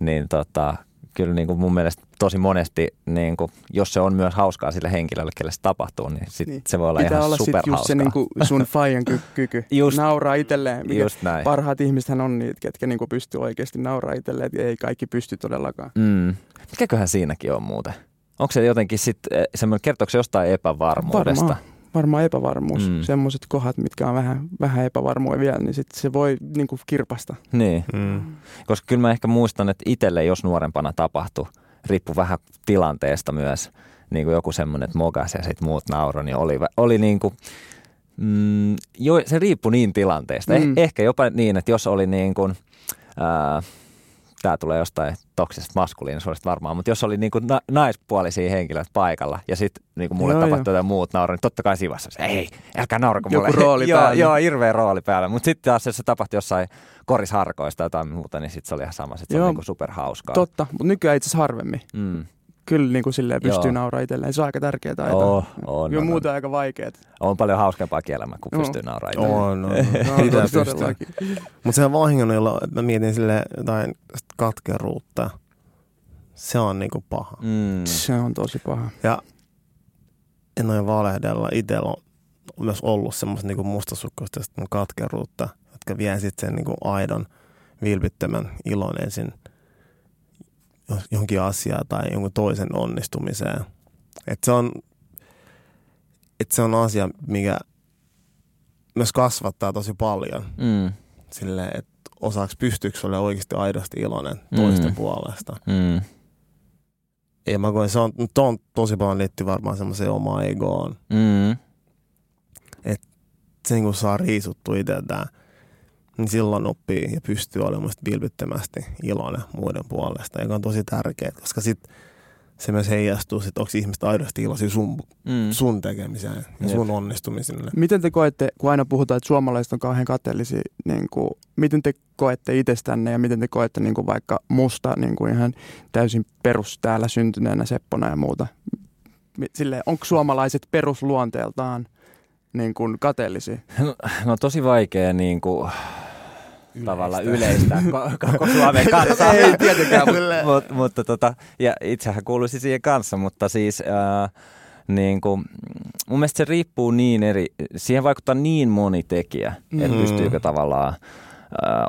niin tota... Kyllä niin kuin mun mielestä tosi monesti, niin kuin, jos se on myös hauskaa sille henkilölle, kelle se tapahtuu, niin, sit niin. se voi olla pitää ihan olla superhauskaa. Pitää olla sitten just se niin kuin sun faijan ky- kyky just, nauraa itselleen. Parhaat ihmisethän on niitä, ketkä niin kuin pystyy oikeasti nauraa itselleen, että ei kaikki pysty todellakaan. Mm. Mikäköhän siinäkin on muuten? Onko se jotenkin sitten, kertooko se jostain epävarmuudesta? Varmaan, varmaan epävarmuus. Mm. Semmoiset kohdat, mitkä on vähän, vähän epävarmoja vielä, niin sitten se voi niin kuin kirpasta. Niin. Mm. Koska kyllä mä ehkä muistan, että itselle jos nuorempana tapahtui, riippui vähän tilanteesta myös, niin kuin joku semmoinen, että mokas ja sitten muut nauroi, niin oli, oli niin kuin, mm, jo, se riippui niin tilanteesta. Mm. Eh, ehkä jopa niin, että jos oli niin kuin, ää, tää tulee jostain toksisesta maskuliinisuudesta varmaan, mutta jos oli niinku na- naispuolisia henkilöitä paikalla ja sitten niinku mulle joo, tapahtui jotain muut nauraa, niin totta kai sivassa. Ei, älkää naurako mulle. Joku rooli joo, joo, hirveä rooli päällä. Mutta sitten taas jos se tapahtui jossain korisharkoista tai jotain muuta, niin sitten se oli ihan sama. Sitten se oli niinku superhauskaa. Totta, mutta nykyään itse asiassa harvemmin. Mm. Kyllä niinku silleen pystyy nauraa itselleen. Se on aika tärkeä taito. Oh, on, joo, on, muuta on aika vaikeaa. On paljon hauskempaa kielämää, kun no. pystyy nauraa itselleen. On, on. Mutta sehän vahingon, jolla mä mietin silleen jotain katkeruutta. Se on niinku paha. Mm. Se on tosi paha. Ja en ole valehdella. Itsellä on myös ollut semmoista niinku mustasukkoista katkeruutta, jotka vie sitten sen niinku aidon, vilpittömän ilon ensin johonkin asiaan tai jonkun toisen onnistumiseen. Että se on, et se on asia, mikä myös kasvattaa tosi paljon. Mm. Silleen, että osaksi pystyykö olla oikeasti aidosti iloinen toisten mm. puolesta. Mm. Ja mä koen, se on, to on tosi paljon liittyy varmaan semmoiseen omaan egoon. Mm. Että sen kun saa riisuttua itseltään, niin silloin oppii ja pystyy olemaan vilpittömästi iloinen muiden puolesta, joka on tosi tärkeää, koska sitten se myös heijastuu, että onko ihmiset aidosti iloisia sun, mm. sun tekemiseen ja sun onnistumiselle. Miten te koette, kun aina puhutaan, että suomalaiset on kauhean kateellisia, niin kuin, miten te koette itsestänne ja miten te koette niin kuin vaikka musta niin kuin ihan täysin perus täällä syntyneenä seppona ja muuta? Silleen, onko suomalaiset perusluonteeltaan niin kuin kateellisia? No tosi vaikea niin kuin tavallaan yleistää koko Suomen kanssa. Ei tietenkään, mutta, mutta tota, ja itsehän kuuluisi siihen kanssa, mutta siis äh, niin kuin, mun mielestä se riippuu niin eri, siihen vaikuttaa niin moni tekijä, mm. että pystyykö tavallaan äh,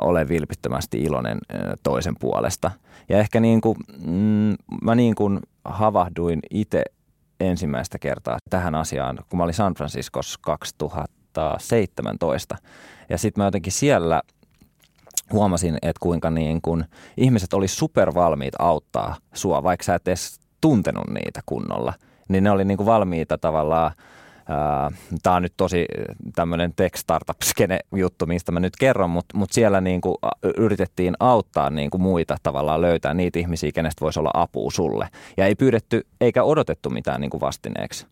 olemaan vilpittömästi iloinen äh, toisen puolesta. Ja ehkä niin kuin, mm, mä niin kuin havahduin itse ensimmäistä kertaa tähän asiaan, kun mä olin San Franciscossa kaksituhattaseitsemäntoista ja sitten mä jotenkin siellä huomasin, että kuinka niin kun ihmiset oli supervalmiit auttaa sua, vaikka sä et edes tuntenut niitä kunnolla. Niin ne oli niin kuin valmiita tavallaan, ää, tää on nyt tosi tämmöinen tech startup-skene juttu, mistä mä nyt kerron, mutta mut siellä niin kuin yritettiin auttaa niin kuin muita tavallaan löytää niitä ihmisiä, kenestä voisi olla apua sulle. Ja ei pyydetty eikä odotettu mitään niin kuin vastineeksi.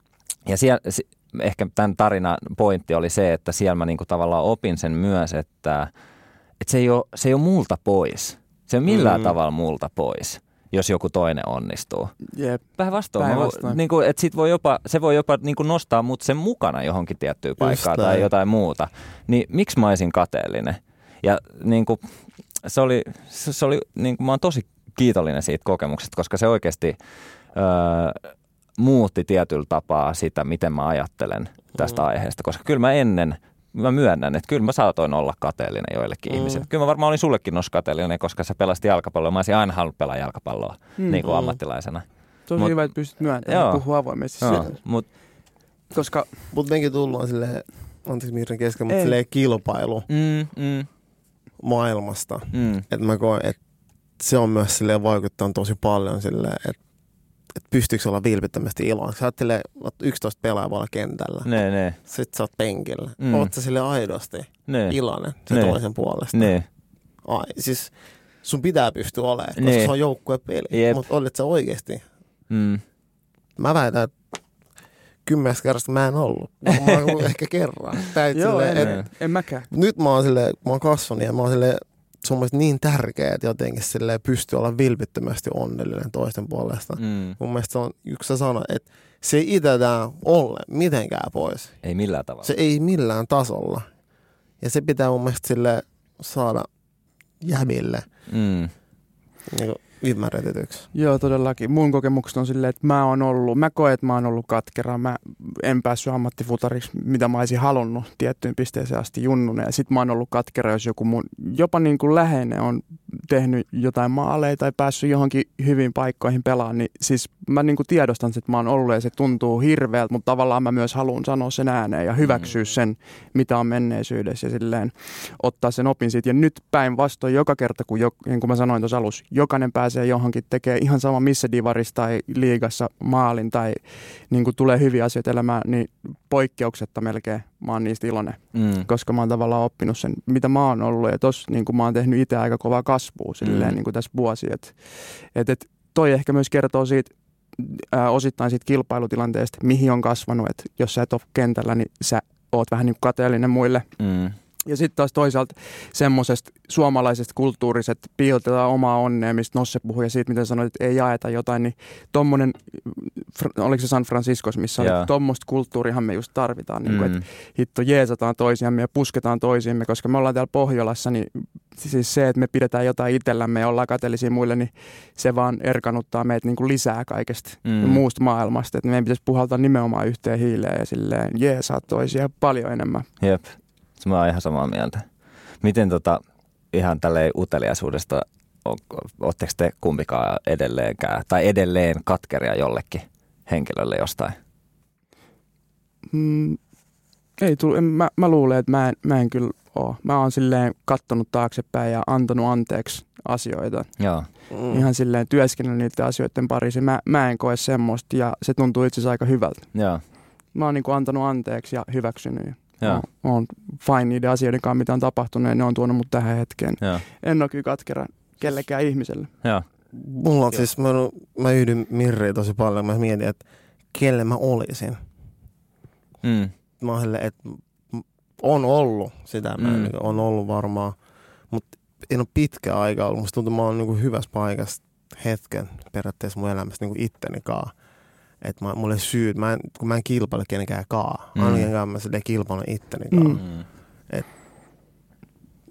Ja siellä, ehkä tämän tarinan pointti oli se, että siellä mä niin kuin tavallaan opin sen myös, että Että se ei ole, se ei ole multa pois. Se on millään mm. tavalla multa pois, jos joku toinen onnistuu. Jep. Vähän vastoin. Niin kuin, että sit voi jopa, se voi jopa niin kuin nostaa mut sen mukana johonkin tiettyyn paikkaan tai jotain muuta. Niin miksi mä olisin kateellinen? Ja niin kuin, se oli, se oli niin kuin, mä oon tosi kiitollinen siitä kokemuksesta, koska se oikeasti öö, muutti tietyllä tapaa sitä, miten mä ajattelen tästä mm. aiheesta. Koska kyllä mä ennen, mä myönnän, että kyllä mä saatoin olla kateellinen joillekin mm. ihmisille. Kyllä mä varmaan olin sullekin Nos kateellinen, koska sä pelasti jalkapalloa. Mä olisin aina halunnut pelaa jalkapalloa mm. niin kuin ammattilaisena. Tosi mut, hyvä, että pystyt myöntämään ja puhua avoimesti siitä. Mut, koska mut menkin tullaan silleen, anteeksi Mirin kesken, mutta silleen kilpailu mm, mm. maailmasta. Mm. Että mä koen, että se on myös silleen vaikuttanut tosi paljon silleen, että että pystyykö olla vilpittömästi iloa. Sä ajattelee, että yksitoista pelaajalla kentällä. Ne, ne. Sitten sä oot penkillä. Mm. Oot sä sille aidosti ne. iloinen sen ne. toisen puolesta. Ne. Ai, siis sun pitää pystyä olemaan, koska ne. se on joukkuepeli. Mutta olet sä oikeasti? Mm. Mä väitän, että kymmenestä kerrasta mä en ollut. Mä, mä oon ollut ehkä kerran. Joo, silleen, en, et, en mäkään. Nyt mä oon, silleen, mä oon kasvanut ja mä oon silleen, se on mielestäni niin tärkeää, että jotenkin silleen pystyy olla vilpittömästi onnellinen toisten puolesta. Mm. Mun mielestä se on yksi sana, että se ei itetään ole mitenkään pois. Ei millään tavalla. Se ei millään tasolla. Ja se pitää mun mielestä silleen saada jäbille mm. niin ymmärretetyksi. Joo, todellakin. Mun kokemukset on silleen, että mä oon ollut, mä koen, että mä oon ollut katkera. Mä en päässyt ammattifutariksi, mitä mä olisin halunnut tiettyyn pisteeseen asti junnuna. Ja sit mä oon ollut katkera, jos joku mun jopa niin kuin läheinen on tehnyt jotain maaleja tai päässyt johonkin hyviin paikkoihin pelaan. Niin siis mä niin kuin tiedostan, että mä oon ollut ja se tuntuu hirveältä, mutta tavallaan mä myös haluan sanoa sen ääneen ja hyväksyä sen, mitä on menneisyydessä ja silleen ottaa sen opin siitä. Ja nyt päinvastoin joka kerta, kun, jo, niin kun mä sanoin tuossa alussa, jokainen pääsee se johonkin tekee ihan sama missä divarissa tai liigassa maalin tai niin kuin tulee hyviä asioita elämään, niin poikkeuksetta melkein mä oon niistä iloinen, mm. koska mä oon tavallaan oppinut sen, mitä mä oon ollut ja tossa niin kuin mä oon tehnyt itse aika kovaa kasvua silleen mm. niin kuin tässä vuosi. Et, et, et toi ehkä myös kertoo siitä ää, osittain siitä kilpailutilanteesta, mihin on kasvanut, että jos sä et ole kentällä, niin sä oot vähän niin kuin kateellinen muille. Mm. Ja sitten taas toisaalta semmoisesta suomalaisesta kulttuurista, että piilotetaan omaa onnea, mistä Nosse puhui ja siitä, miten sanoit, että ei jaeta jotain, niin tommonen, oliko se San Franciscos, missä on, yeah. tommoista kulttuurihan me just tarvitaan, niin kuin, mm. että hitto jeesataan toisiamme ja pusketaan toisiamme, koska me ollaan täällä Pohjolassa, niin siis se, että me pidetään jotain itsellämme ja ollaan kateellisia muille, niin se vaan erkanuttaa meitä niin kuin lisää kaikesta mm. muusta maailmasta, että meidän pitäisi puhaltaa nimenomaan yhteen hiileen ja silleen jeesaa toisia paljon enemmän. Jep. Mä oon ihan samaa mieltä. Miten tota, ihan tälleen uteliaisuudesta, ootteko te kumpikaan edelleenkään, tai edelleen katkeria jollekin henkilölle jostain? Mm, ei tullut, en, mä, mä luulen, että mä en, mä en kyllä oo. Mä oon silleen kattonut taaksepäin ja antanut anteeksi asioita. Joo. Mm. Ihan silleen työskennellä niiden asioiden parissa. Mä, mä en koe semmoista ja se tuntuu itse asiassa aika hyvältä. Joo. Mä oon niinku antanut anteeksi ja hyväksynyt. Ja. Olen fine niiden asioiden kanssa, mitä on tapahtunut, ja ne on tuonut mut tähän hetkeen. Ja. En ole kyllä katkera kellekään ihmiselle. Ja. Mulla on siis, mä, mä yhdyn Mirriin tosi paljon, mä mietin, että kelle mä olisin. Mm. Mä olen, että on ollut sitä, mä mm. on ollut varmaan, mutta en ole pitkä aika ollut. Musta tuntuu, että mä oon niin hyvässä paikassa hetken periaatteessa mun elämässä niin itteni kaa. Että mulla ei syy, mä en, kun mä en kilpaile kenenkään kaa. Mm. Ainakaan mä silleen kilpailen itteni kaa. Mm. Et,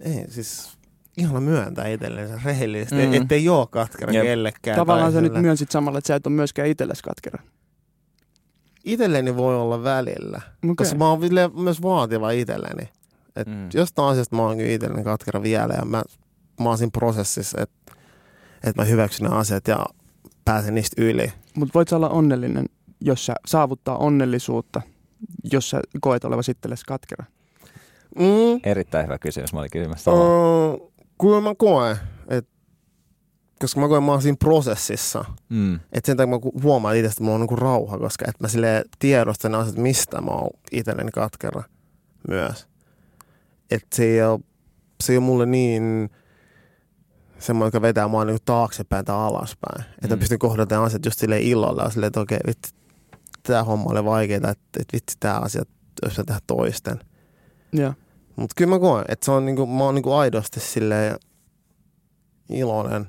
ei, siis ihana myöntää itsellensä rehellisesti, mm. ettei oo katkera Jep. kellekään. Tavallaan sä nyt myönsit samalla, että sä et ole myöskään itsellesi katkera. Itselleni voi olla välillä, okay. koska mä oon myös vaativa itselleni. Että mm. jostain asiasta mä oon kyllä itselleni katkera vielä ja mä, mä oon siinä prosessissa, että et mä hyväksyn asiat ja pääsen niistä yli. Mutta voit olla onnellinen, jos sä saavuttaa onnellisuutta, jos sä koet olevasi itsellesi katkera. Mm. Erittäin hyvä kysymys, mä olin kysymässä. Uh, kyllä mä koen, et, koska mä koen, mä oon siinä prosessissa. Mm. Että sen takia mä huomaan itsestä, että mulla on niinku rauha, koska et mä silleen tiedostan asiat, mistä mä oon itselleni katkera myös. Että se, se ei ole mulle niin semmoinen, joka vetää mua niinku taaksepäin tai alaspäin. Että mm. pystyn kohdataan asiat just silleen illalla ja silleen, että okei, okay, vitsi, tämä homma oli vaikeaa, että, että vitsi, tämä asia, jos mä tehdään toisten. Yeah. Mutta kyllä mä koen, että se on niinku, mä oon niinku aidosti silleen iloinen.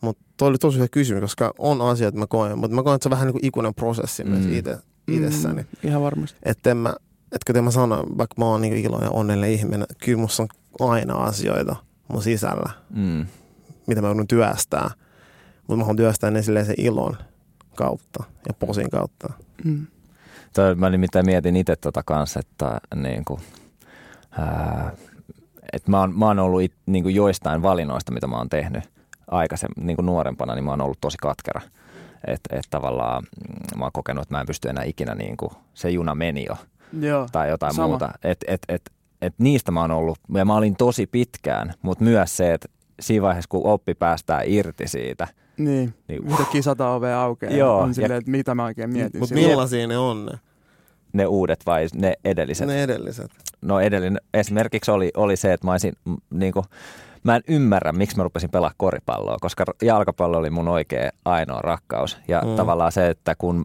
Mutta toi oli tosi hyvä kysymys, koska on asioita mä koen, mutta mä koen, että se on vähän niinku ikuinen prosessi mm. myös ite, itsessäni. Mm, ihan varmasti. Että mä, et kuten mä sanoin, vaikka mä oon niinku iloinen, onnellinen ihminen, kyllä musta on aina asioita mun sisällä. Mm. Mitä mä joudun työstää. mutta mä haluan työstää ne silleen sen ilon kautta ja posin kautta. Mm. Toi, mä nimittäin mietin itse tota kanssa, että niinku, ää, et mä, oon, mä oon ollut it, niinku joistain valinnoista, mitä mä oon tehnyt aikaisemmin niinku nuorempana, niin mä oon ollut tosi katkera. Että et tavallaan mä oon kokenut, että mä en pysty enää ikinä, niinku, se juna meni jo. Joo, tai jotain sama. Muuta. Että et, et, et niistä mä oon ollut, ja mä olin tosi pitkään, mutta myös se, että siinä vaiheessa, kun oppi päästään irti siitä, niin, niin yhtäkkiä sata ovea aukeaa. Joo, on silleen, ja, että mitä mä oikein mietin. Mutta millaisia ne on ne? Ne uudet vai ne edelliset? Ne edelliset. No edellinen esimerkiksi oli, oli se, että mä olisin niin kuin, mä en ymmärrä, miksi mä rupesin pelaa koripalloa, koska jalkapallo oli mun oikea ainoa rakkaus. Ja mm. tavallaan se, että kun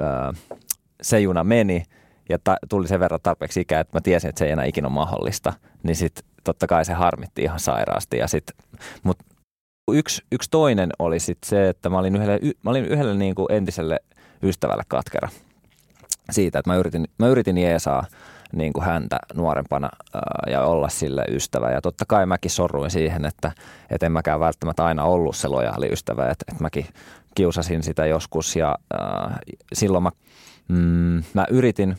äh, se juna meni ja ta- tuli sen verran tarpeeksi ikää, että mä tiesin, että se ei enää ikinä ole mahdollista, niin sitten totta kai se harmitti ihan sairaasti. Ja sit, mut yksi, yksi toinen oli sitten se, että mä olin yhdelle, y- mä olin yhdelle niin kuin entiselle ystävälle katkera siitä, että mä yritin, mä yritin jeesaa niin kuin häntä nuorempana ää, ja olla sille ystävä. Ja totta kai mäkin sorruin siihen, että et en mäkään välttämättä aina ollut se lojaali ystävä, että et mäkin kiusasin sitä joskus ja ää, silloin mä, mm, mä yritin,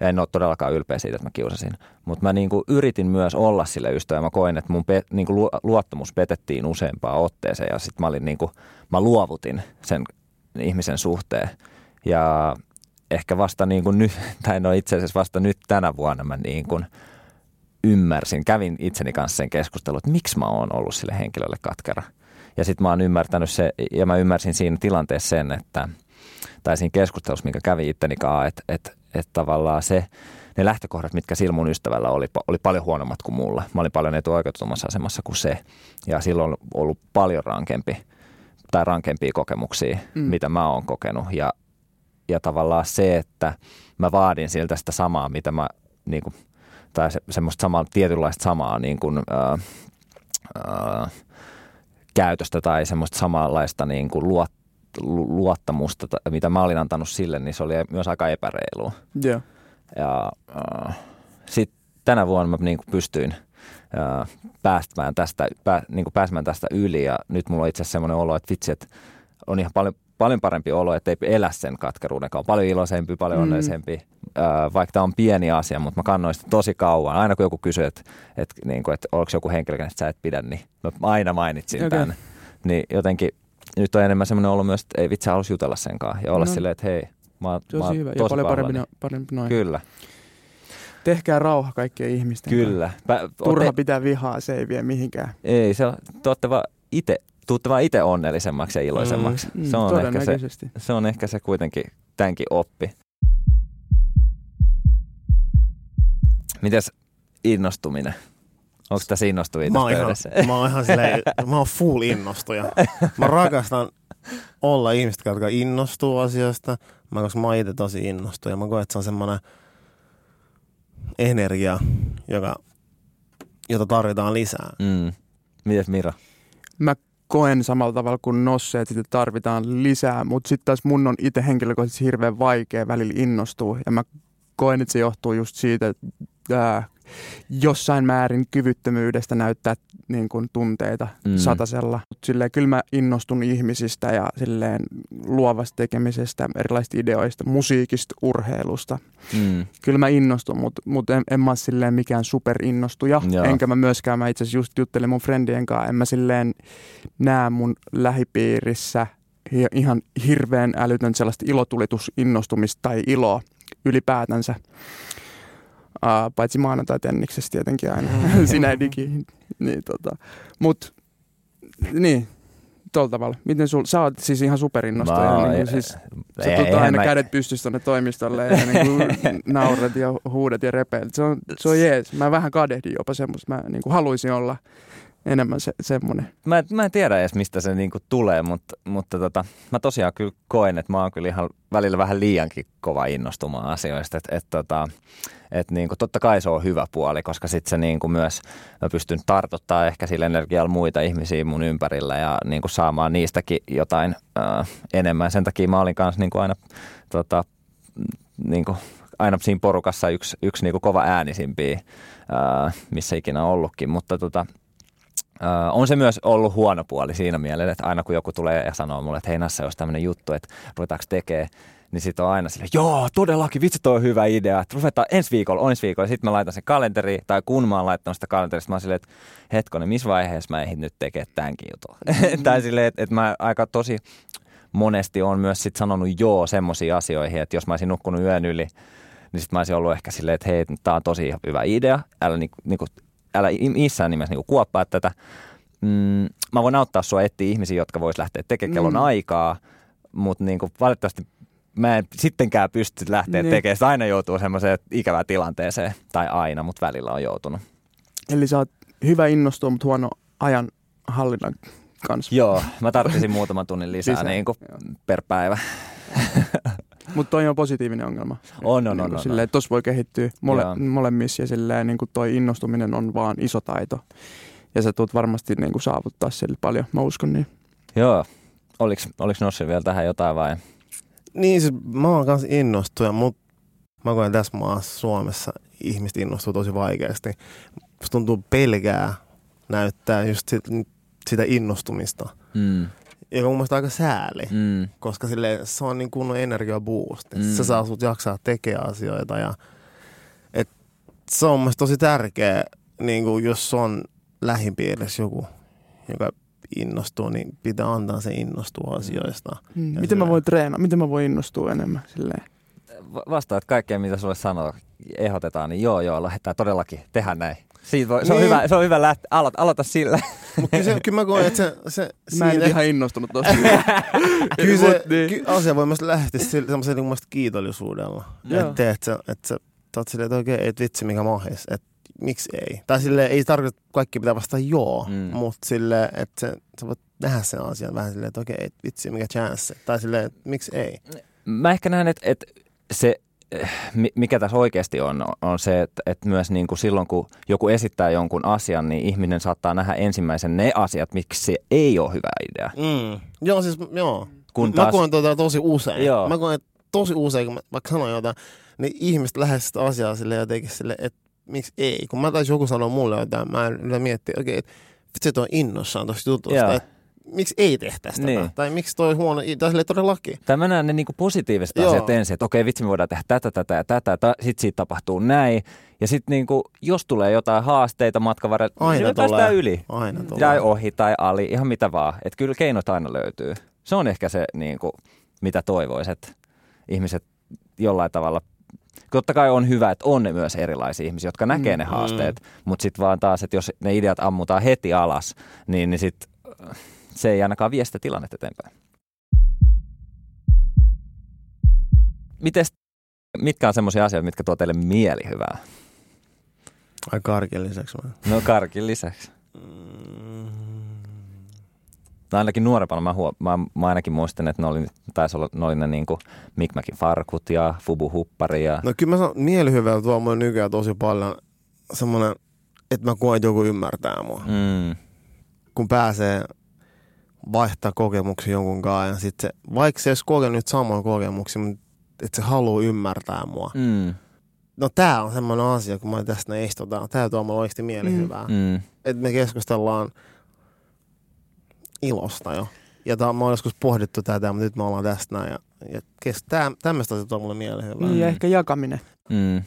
en ole todellakaan ylpeä siitä, että mä kiusasin, mutta mä niin kuin yritin myös olla sille ystävä. Mä koin, että mun pe- niin kuin luottamus petettiin useampaan otteeseen ja sitten mä, niin mä luovutin sen ihmisen suhteen ja ehkä vasta niin kuin nyt, tai no itse asiassa vasta nyt tänä vuonna mä niin kuin ymmärsin, kävin itseni kanssa sen keskustelun, että miksi mä oon ollut sille henkilölle katkera. Ja sit mä oon ymmärtänyt se, ja mä ymmärsin siinä tilanteessa sen, että, tai siinä keskustelussa, minkä kävin ittenikaan, että, että, että tavallaan se, ne lähtökohdat, mitkä sillä mun ystävällä oli, oli paljon huonommat kuin mulla. Mä olin paljon etuoikeutetummassa asemassa kuin se, ja silloin on ollut paljon rankempi, tai rankempia kokemuksia, mm. mitä mä oon kokenut, ja Ja tavallaan se, että mä vaadin siltä sitä samaa, mitä mä, niin kuin, tai se, semmoista samaa, tietynlaista samaa niin kuin, ää, ää, käytöstä tai semmoista samanlaista niin kuin luot, luottamusta, mitä mä olin antanut sille, niin se oli myös aika epäreilua. Yeah. Ja sitten tänä vuonna mä niin kuin pystyin ää, päästämään tästä, pää, niin kuin pääsemään tästä yli ja nyt mulla on itse asiassa semmoinen olo, että vitsi, että on ihan paljon... paljon parempi olo, ettei elä sen katkeruudenkaan. Paljon iloisempi, paljon mm. onnellisempi, vaikka tämä on pieni asia, mutta mä kannoin sitä tosi kauan. Aina kun joku kysyy, että, että, että, että oliko joku henkilö, että sä et pidä, niin mä aina mainitsin okay. tämän. Niin jotenkin nyt on enemmän semmoinen olo myös, että ei vitsi, haluaisi jutella senkaan ja olla no. silleen, että hei, mä oon tosi, mä oon hyvä. Tosi ja paljon parempi, no, parempi noin. Kyllä. Tehkää rauha kaikkien ihmisten. Kyllä. Pä, Turha te... pitää vihaa, se ei vie mihinkään. Ei, se on, te ootte vaan itse. Tuutte vaan itse onnellisemmaksi ja iloisemmaksi. Mm, se, on ehkä se, se on ehkä se kuitenkin tämänkin oppi. Mites innostuminen? Onko tässä innostuvia tässä pöydässä? Mä oon ihan silleen, mä oon full innostuja. Mä rakastan olla ihmiset, jotka innostuu asioista. Mä, koska mä oon itse tosi innostuja. Mä koen, että se on semmoinen energia, joka, jota tarvitaan lisää. Mm. Mites Mira? Mä koen samalla tavalla kuin Nosse, että sitä tarvitaan lisää, mutta sitten taas mun on itse henkilökohtaisesti hirveän vaikea välillä innostua. Ja mä koen, että se johtuu just siitä, että jossain määrin kyvyttömyydestä näyttää niin kuin tunteita mm. satasella. Mutta silleen kyllä mä innostun ihmisistä ja silleen luovasta tekemisestä, erilaisista ideoista, musiikista, urheilusta. Mm. Kyllä mä innostun, mutta mut en, en mä ole silleen mikään superinnostuja. Joo. Enkä mä myöskään, mä itse asiassa just juttelin mun friendien kanssa, en mä silleen näe mun lähipiirissä ihan hirveän älytön sellaista ilotulitus-innostumista tai iloa ylipäätänsä. Uh, paitsi maanantai-tenniksessä tietenkin aina, sinä digiin. Niin, tota. Mut, niin, tuolla tavalla. Miten sul, sä oot siis ihan superinnostaja. Niin, siis, sä tulet aina mä... kädet pystyssä tonne toimistolle ja niin, naurat ja huudet ja repeilet. Se on, se on jees. Mä vähän kadehdin jopa semmoista. Mä niin, haluaisin olla enemmän se, semmoinen. Mä, mä en tiedä edes, mistä se niin, tulee, mutta, mutta tota, mä tosiaan kyllä koen, että mä oon kyllä ihan välillä vähän liiankin kova innostumaan asioista. Että et, tota... Että niinku, totta kai se on hyvä puoli, koska sitten se niinku myös, mä pystyn tartottaa ehkä sillä energialla muita ihmisiä mun ympärillä ja niinku saamaan niistäkin jotain äh, enemmän. Sen takia mä olin kanssa niinku aina, tota, niinku, aina siinä porukassa yksi, yksi niinku kova äänisimpiä, äh, missä ikinä ollutkin. Mutta tota, Uh, on se myös ollut huono puoli siinä mielessä, että aina kun joku tulee ja sanoo mulle, että hei Nassa, jos tämmöinen juttu, että ruvetaanko tekemään, niin sitten on aina silleen, joo, todellakin, vitsi, toi on hyvä idea, että ruvetaan ensi viikolla, ensi viikolla, ja sitten mä laitan sen kalenteriin, tai kun mä oon laittanut sitä kalenterista, mä oon silleen, että hetkonen, missä vaiheessa mä ehdin nyt tekemään tämänkin jutun. Mm-hmm. Tai silleen, että, että mä aika tosi monesti oon myös sit sanonut joo semmoisiin asioihin, että jos mä olisin nukkunut yön yli, niin sitten mä olisin ollut ehkä silleen, että hei, tää on tosi hyvä idea, älä niinku, niinku älä missään nimessä niin kuoppaa tätä. Mm, mä voin auttaa sua etsiä ihmisiä, jotka vois lähteä tekemään kellon mm. aikaa, mutta niin valitettavasti mä en sittenkään pysty lähteä niin. tekemään. Sitä aina joutuu semmoiseen ikävään tilanteeseen, tai aina, mutta välillä on joutunut. Eli sä oot hyvä innostua, mutta huono ajan hallinnan kanssa. Joo, mä tarvisin muutaman tunnin lisää, lisää. Niin kuin per päivä. Mutta toi on positiivinen ongelma. On, on, niin on. on silleen, tuossa voi kehittyä mole, molemmissa ja silleen, niin kuin toi innostuminen on vaan iso taito. Ja sä tulet varmasti niin kuin saavuttaa sille paljon, mä uskon niin. Joo. Oliko, oliko Nossi vielä tähän jotain vai? Niin, siis mä oon kanssa innostuja, mutta mä koen tässä maassa Suomessa ihmiset innostuu tosi vaikeasti. Musta tuntuu pelkää näyttää just sit, sitä innostumista. Mm. Joka on mun mielestä aika sääli, mm. koska sille, se on niin kunnon energiaboosti. Mm. Se saa sut jaksaa tekemään asioita. Ja, et, se on mun mielestä tosi tärkeä, niin kun, jos on lähipiirissä joku, joka innostuu, niin pitää antaa se innostua asioista. Mm. Miten silleen, mä voin treenaa? Miten mä voin innostua enemmän? Silleen? Vastaat kaikkeen, mitä sulle sanoo, ehdotetaan, niin joo, joo, lähdetään todellakin tehdä näin. Siitä voi, se, on niin. hyvä, se on hyvä lähteä, aloita, aloita sillä. Mutta kyllä, kyllä mä koen, että se... se mä en siinä... ihan innostunut tosta. Kyllä se niin. asia voi myös lähteä semmoiselle niin kiitollisuudella. Että et sä, et sä, sä oot silleen, että oikein, et vitsi mikä mahis, että miksi ei. Tai silleen ei tarkoita, että kaikki pitää vastata joo, mm. mutta silleen, että sä voit nähdä sen asian vähän silleen, että oikein, et vitsi mikä chance. Tai silleen, että miksi ei. Mä ehkä näen, että et se... mikä tässä oikeasti on, on se, että, että myös niin kuin silloin, kun joku esittää jonkun asian, niin ihminen saattaa nähdä ensimmäisen ne asiat, miksi se ei ole hyvä idea. Mm. Joo, siis joo. Kun taas... Mä koen tuota tosi usein. Joo. Mä koen tosi usein, kun mä vaikka sanon jotain, niin ihmiset lähes sitä asiaa sille jotenkin sille, että miksi ei. Kun mä taisin joku sanoa mulle jotain, mä en miettiä, okei, okay, että se toi innossaan tosta jutusta, että miksi ei tehtäisi tätä? Niin. Tai miksi toi huono, tai silleen todellakin. Tai mä näen ne niinku positiiviset Joo. asiat ensin, että okei vitsi me voidaan tehdä tätä, tätä ja tätä, ta- sit siitä tapahtuu näin. Ja sit niinku, jos tulee jotain haasteita matkan varrella, aina niin tulee. Päästään yli. Aina tulee. Tai ohi tai ali, ihan mitä vaan. Että kyllä keinot aina löytyy. Se on ehkä se, niinku, mitä toivoiset ihmiset jollain tavalla. Totta kai on hyvä, että on ne myös erilaisia ihmisiä, jotka näkee mm, ne haasteet. Mm. Mutta sit vaan taas, että jos ne ideat ammutaan heti alas, niin, niin sit... Se ei ainakaan vie sitä tilannetta eteenpäin. Mites, mitkä on semmoisia asioita, mitkä tuo teille mielihyvää? Ai karkin lisäksi vai? No karkin lisäksi. No ainakin nuorempana mä, huo, mä, mä ainakin muistan, että ne oli, taisi olla, ne oli ne niinku Mikmäkin farkut ja fubuhuppari. Ja... No kyllä mä sanon, mielihyvää tuo mun nykyään tosi paljon semmoinen, että mä koen, että joku ymmärtää mua. Mm. Kun pääsee... vaihtaa kokemuksia jonkun kanssa ja sitten se, vaikka se olisi kokenut samoin kokemuksia, mutta että se haluaa ymmärtää mua. Mm. No tää on semmoinen asia, kun mä tästä näin istutaan. Tää tuo mulle oikeasti mielihyvää. Mm. Että me keskustellaan ilosta jo. Ja tää, mä oon joskus pohdittu tätä, mutta nyt me ollaan tästä näin. Ja, ja kes, tää, tämmöistä asia tuo mulle mielihyvää. Niin ja ehkä jakaminen. Mm.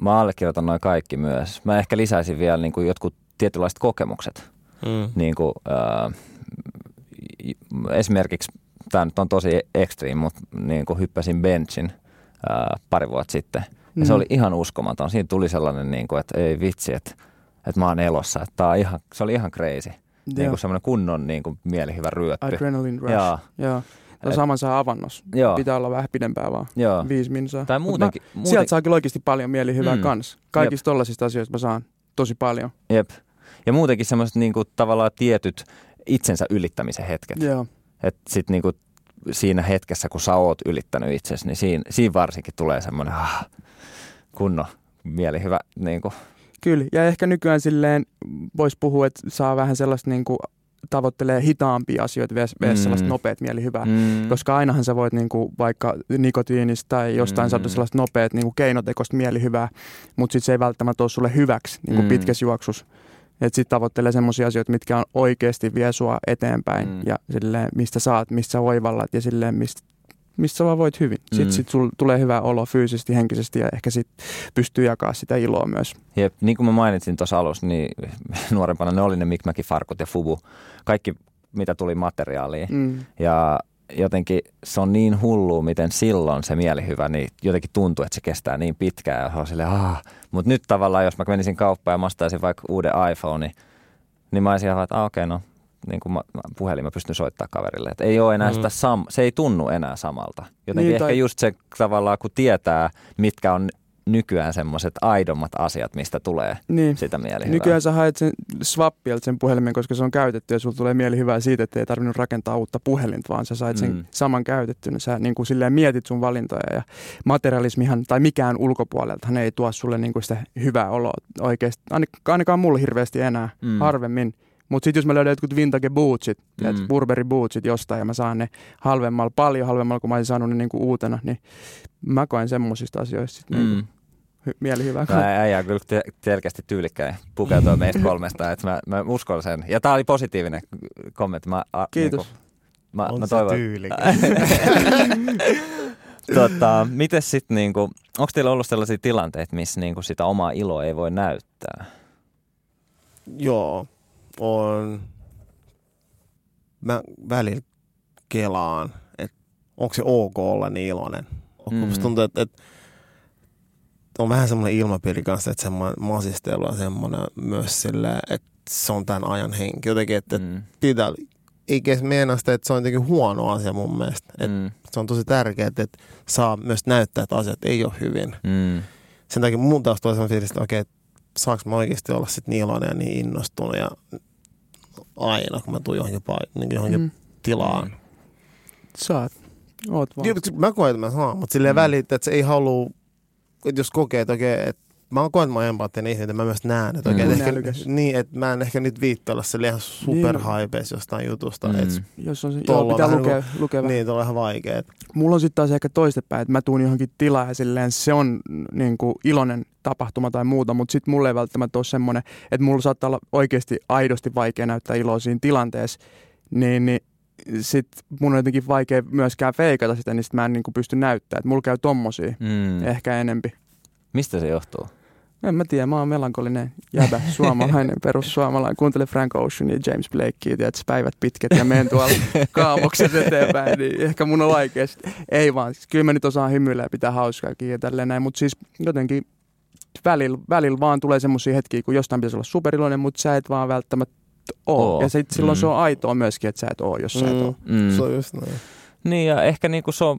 Mä allekirjoitan noin kaikki myös. Mä ehkä lisäisin vielä niin kuin jotkut tietynlaiset kokemukset. Mm. Niin kuin... Äh, esimerkiksi, tämä nyt on tosi ekstriim, mutta niin kuin hyppäsin benchin ää, pari vuotta sitten. Ja mm. se oli ihan uskomaton. Siinä tuli sellainen, niin kuin, että ei vitsi, että, että mä oon elossa. Että tää on ihan, se oli ihan crazy. Yeah. Niin kuin semmoinen kunnon niin kuin mielihyvä ryöppy. Adrenaline rush. Jaa. Jaa. No samansa avannos. Joo. Pitää olla vähän pidempää vaan. Joo. Viisi minsaa. Tai muutenkin. Mä, muuten... Sieltä saa kyllä oikeasti paljon mielihyvää mm. kanssa. Kaikista tollaisista asioista mä saan tosi paljon. Jep. Ja muutenkin semmoiset niin kuin tavallaan tietyt itsensä ylittämisen hetket. Yeah. Et sit niinku siinä hetkessä, kun sä oot ylittänyt itsesi, niin siinä, siinä varsinkin tulee semmoinen ah, kunnon mielihyvä. Niinku. Kyllä, ja ehkä nykyään silleen voisi puhua, että saa vähän sellaista niinku, tavoittelee hitaampia asioita, vee mm. sellaista nopeat mielihyvää. Mm. Koska ainahan sä voit niinku, vaikka nikotiinista tai jostain mm. saada sellaista nopeat niinku, keinotekoista mielihyvää, mutta sit se ei välttämättä ole sulle hyväksi niinku, mm. pitkässä juoksussa. Että sitten tavoittelee semmoisia asioita, mitkä on oikeasti vie sua eteenpäin mm. ja silleen, mistä saat, mistä oivallat ja silleen, mistä, mistä sä vaan voit hyvin. Mm. Sitten sit sulla tulee hyvä olo fyysisesti, henkisesti ja ehkä sitten pystyy jakamaan sitä iloa myös. Jep, niin kuin mä mainitsin tuossa alussa, niin nuorempana ne oli ne Mikmäki-farkut ja fubu. Kaikki, mitä tuli materiaaliin. Mm. Ja jotenkin se on niin hullua, miten silloin se mielihyvä, niin jotenkin tuntuu, että se kestää niin pitkään. Ja se on silleen, aah. Mutta nyt tavallaan, jos mä menisin kauppaan ja mä ostaisin vaikka uuden iPhone, niin mä olisin ihan, että ah, okei, okay, no niin kuin mä, puhelin mä pystyn soittamaan kaverille. Et ei ole enää mm. sitä sam- se ei tunnu enää samalta. Jotenkin niin, ehkä tai just se tavallaan, kun tietää, mitkä on nykyään semmoiset aidommat asiat, mistä tulee niin sitä mielihyvää. Nykyään sä haet sen swappieltä sen puhelimen, koska se on käytetty ja sulla tulee mielihyvää siitä, että ei tarvinnut rakentaa uutta puhelinta, vaan sä sait sen mm. saman käytettynä. Sä niin kuin silleen mietit sun valintoja ja materialismihan tai mikään ulkopuoleltahan ei tuo sulle niin kuin sitä hyvää oloa oikeasti. Ainakaan mulla hirveästi enää, mm. harvemmin. Mutta sitten jos mä löydän jotkut vintage bootsit, mm. Burberry bootsit jostain ja mä saan ne halvemmalla, paljon halvemmalla kuin mä olisin saanut ne niinku uutena, niin mä koen semmoisista asioista sitten mm. niinku hy- mielihyvää. No äijä kyllä te- selkeästi tyylikkäin pukeutua meistä kolmesta, että mä, mä uskon sen. Ja tää oli positiivinen kommentti. Mä, a, kiitos. Niinku, mä, on mä se tyylikäs. tota, mites sit niinku, onks teillä ollut sellaisia tilanteita, missä niinku sitä omaa iloa ei voi näyttää? Joo. On, mä välillä kelaan, että onko se ok olla niin iloinen. Mm-hmm. Musta tuntuu, että, että on vähän semmoinen ilmapiiri kanssa, että semmoinen masistelu on semmoinen myös sillä, että se on tämän ajan henki. Jotenkin, että mm. pitää, eikä meinaa sitä, että se on jotenkin huono asia mun mielestä. Mm. Se on tosi tärkeää, että saa myös näyttää, että asiat ei ole hyvin. Mm. Sen takia mun taas tulee semmoinen fiilis, että okei, okay, saanko mä oikeasti olla sit niin iloinen ja niin innostunut ja aina, kun mä tuun johonkin, paik- johonkin mm. tilaan. Saat. Oot vaan. Mä koen, että mä saan, mutta silleen mm. välit, että se ei halua, että jos kokee, että okei, okay, että mä koen, että mä oon empaattinen ihminen, että mä myös näen, että okei, okay, mm. että ehkä, niin, että mä en ehkä nyt viittailla silleen ihan superhypeis jostain jutusta. Mm. Että jos on se, joo, pitää lukea, lukea vähän. Niin, tuolla on ihan vaikea. Mulla on sitten taas ehkä toistepäin, että mä tuun johonkin tilaan ja silleen se on niin kuin iloinen tapahtuma tai muuta, mutta sitten mulle ei välttämättä ole semmoinen, että mulla saattaa olla oikeasti aidosti vaikea näyttää iloa siinä tilanteessa, niin, niin sitten mun on jotenkin vaikea myöskään feikata sitä, niin sit mä en niin kuin pysty näyttämään. Et mulla käy tommosia, mm. ehkä enempi. Mistä se johtuu? En mä tiedä, mä oon melankolinen jäbä, suomalainen, perussuomalainen. Kuuntele Frank Ocean ja James Blakea, tiedät päivät pitkät ja menen tuolla kaavokset eteenpäin, niin ehkä mun on vaikea. Ei vaan, kyllä mä nyt osaan hymyillä ja pitää hauskaakin ja tälleen näin, mutta siis jotenkin välillä, välillä vaan tulee semmoisia hetkiä, kun jostain pitäisi olla superiloinen, mutta sä et vaan välttämättä oo. oo. Ja sit silloin mm. se on aitoa myöskin, että sä et oo, jos mm. sä et oo. Mm. Se on just näin. Niin ja ehkä niinku se on,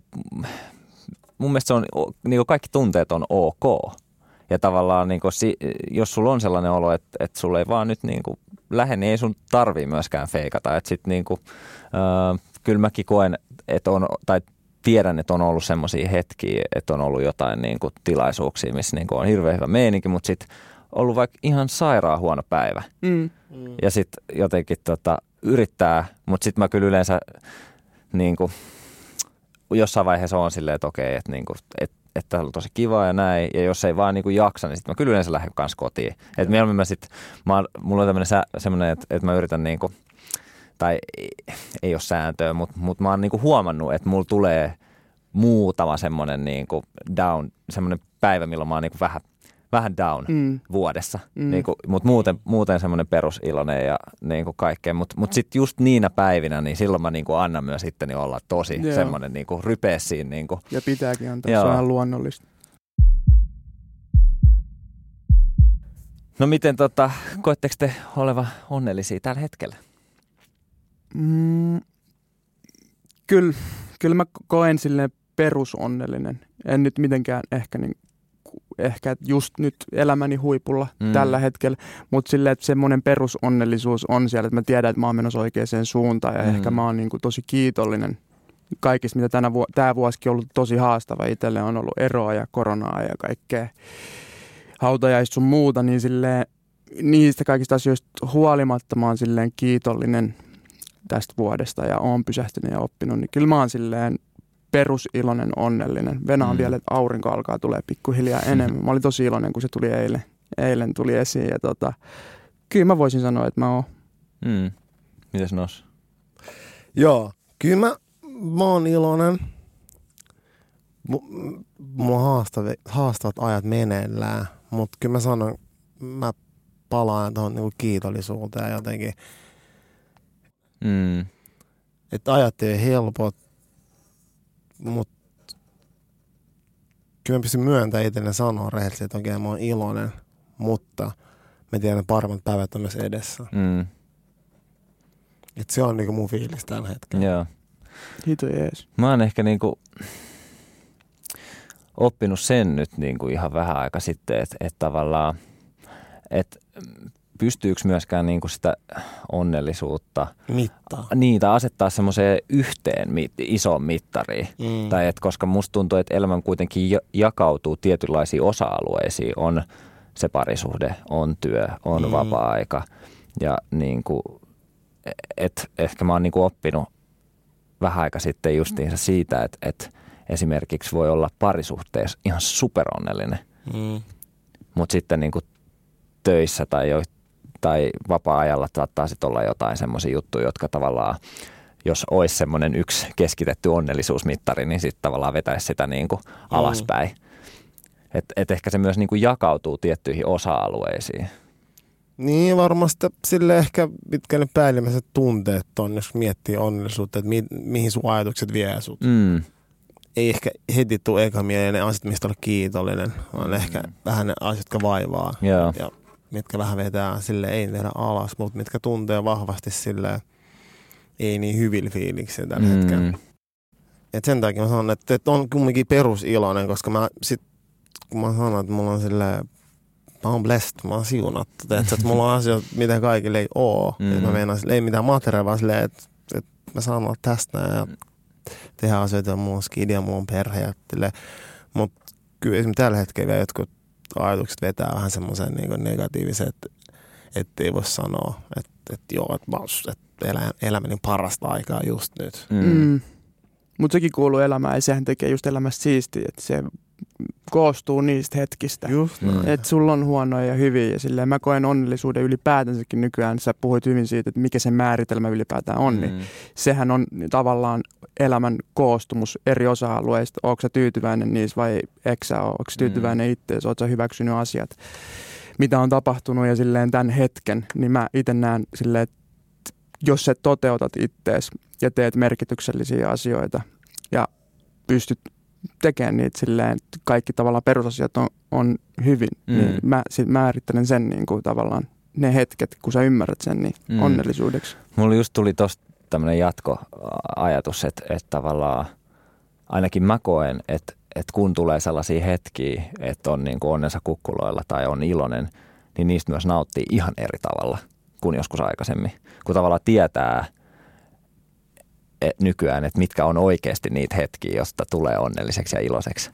mun mielestä se on, niinku kaikki tunteet on ok. Ja tavallaan, niin kun, jos sulla on sellainen olo, että, että sulla ei vaan nyt niin kun lähde, niin ei sun tarvii myöskään feikata. Että sit niin kun, äh, kyllä mäkin koen, että on, tai tiedän, että on ollut semmoisia hetkiä, että on ollut jotain niin kun tilaisuuksia, missä niin kun on hirveän hyvä meininki, mutta sit ollut vaikka ihan sairaan huono päivä. Mm. Ja sit jotenkin tota, yrittää, mutta sit mä kyllä yleensä niin kun, jossain vaiheessa on silleen, että okei, että niin kun, et, että tämä on tosi kiva ja näin, ja jos ei vaan niinku jaksa, niin sitten mä kyllä yleensä lähden kanssa kotiin. Että mieluummin mä sitten, mulla on tämmöinen semmoinen, että et mä yritän niinku, tai ei, ei ole sääntöä, mutta mut mä oon niinku huomannut, että mulla tulee muutama semmoinen niinku down, semmoinen päivä, milloin mä oon niinku vähän, vähän down mm. vuodessa. Mm. Niinku, mutta muuten, muuten semmoinen perusiloinen ja niinku kaikkea. Mutta mut sitten just niinä päivinä, niin silloin mä niinku annan myös itteni olla tosi yeah. semmoinen niinku rypeä siinä. Niinku. Ja pitääkin antaa, Joo. se on ihan luonnollista. No miten, tota, koetteko te oleva onnellisia tällä hetkellä? Mm, kyllä, kyllä mä koen silleen perusonnellinen. En nyt mitenkään ehkä niin ehkä just nyt elämäni huipulla mm. tällä hetkellä, mutta silleen, että semmoinen perusonnellisuus on siellä, että mä tiedän, että mä oon menossa oikeaan suuntaan ja mm. ehkä mä oon niin kuin tosi kiitollinen kaikista, mitä tänä vu- tää vuosikin on ollut tosi haastava. Itselle on ollut eroa ja koronaa ja kaikkea hautajaista sun muuta, niin silleen niistä kaikista asioista huolimatta mä oon silleen kiitollinen tästä vuodesta ja oon pysähtynyt ja oppinut, niin kyllä mä oon silleen perusiloinen, onnellinen. Venaan mm. vielä, että aurinko alkaa tulee pikkuhiljaa enemmän. Mä olin tosi iloinen, kun se tuli eilen. Eilen tuli esiin ja tota, Kyllä mä voisin sanoa, että mä oon. Mm. Mites Nos? Joo, kyllä mä, mä oon iloinen. Mua haastavi, haastavat ajat meneillään, mutta kyllä mä sanon, mä palaan tuohon niinku kiitollisuuteen jotenkin. Mm. Että ajat ei ole helpot, mutta kyllä mä pystyn myöntämään itselleen sanoa rehellisesti, että okei, mä oon iloinen, mutta mä tiedän, että paremmat päivät on myös edessä. Mm. Että se on niinku mun fiilis tällä hetkellä. Joo. Hito jees. Mä oon ehkä niinku oppinut sen nyt niinku ihan vähän aika sitten, että et tavallaan, että pystyykö myöskään niinku sitä onnellisuutta mittaa. Niitä asettaa semmoiseen yhteen mit, isoon mittariin. Mm. Tai että koska musta tuntuu, että elämä kuitenkin jakautuu tietynlaisiin osa-alueisiin. On se parisuhde, on työ, on mm. vapaa-aika. Ja niinku, et, ehkä mä oon niinku oppinut vähän aika sitten justiinsa siitä, että et esimerkiksi voi olla parisuhteessa ihan superonnellinen. Mm. Mutta sitten niinku töissä tai jo tai vapaa-ajalla saattaa sitten olla jotain semmoisia juttuja, jotka tavallaan, jos olisi semmoinen yksi keskitetty onnellisuusmittari, niin sitten tavallaan vetäisi sitä niin kuin alaspäin. Mm. Et, et ehkä se myös niin kuin jakautuu tiettyihin osa-alueisiin. Niin, varmasti sille ehkä mitkä ne päällimmäiset tunteet on, jos miettii onnellisuutta, että mi- mihin sun ajatukset vie sut. Mm. Ei ehkä heti tule eka mieleen ne asiat, mistä olla kiitollinen, vaan mm. ehkä vähän ne asiat, jotka vaivaa. Yeah. Ja mitkä vähän vetää sille ei vedä alas, mutta mitkä tuntee vahvasti sille ei niin hyvillä fiiliksiä tällä mm. hetkellä. Et sen takia mä sanon, että et on kumminkin perusiloinen, koska mä sit, kun mä sanon, että mulla on silleen, mä oon blessed, mä oon siunattu. Että et mulla on asioita, mitä kaikille ei oo. Mm. Mä meinaan, ei mitään materiaa, vaan silleen, että et mä saan olla tästä ja tehdä asioita, mulla on skidi ja mulla on perhe. Mutta kyllä esimerkiksi tällä hetkellä vielä jotkut ajatukset vetää vähän semmoisen niin negatiivisen, että et ei voi sanoa, että et joo, että et elä, elämäni parasta aikaa just nyt. Mm. Mm. Mutta sekin kuuluu elämään ja sehän tekee just elämästä siistiä, että se koostuu niistä hetkistä. Mm. Että sulla on huonoja ja hyviä ja silleen mä koen onnellisuuden ylipäätänsäkin nykyään. Sä puhuit hyvin siitä, että mikä se määritelmä ylipäätään on. Mm. Niin sehän on tavallaan elämän koostumus eri osa-alueista. Ootko sä tyytyväinen niissä vai eikö sä ole? Ootko sä tyytyväinen itseäsi? Ootko sä hyväksynyt asiat, mitä on tapahtunut ja silleen tämän hetken? Niin mä itse näen silleen, että jos sä toteutat ittees ja teet merkityksellisiä asioita ja pystyt tekemään niitä silleen, että kaikki tavallaan perusasiat on, on hyvin, mm. niin mä sit määrittelen sen niin kuin tavallaan ne hetket, kun sä ymmärrät sen, niin mm. onnellisuudeksi. Mulla just tuli tosta tämmönen jatkoajatus, että, että tavallaan ainakin mä koen, että, että kun tulee sellaisia hetkiä, että on niin kuin onnensa kukkuloilla tai on iloinen, niin niistä myös nauttii ihan eri tavalla kuin joskus aikaisemmin, kun tavallaan tietää nykyään, että mitkä on oikeasti niitä hetkiä, josta tulee onnelliseksi ja iloiseksi.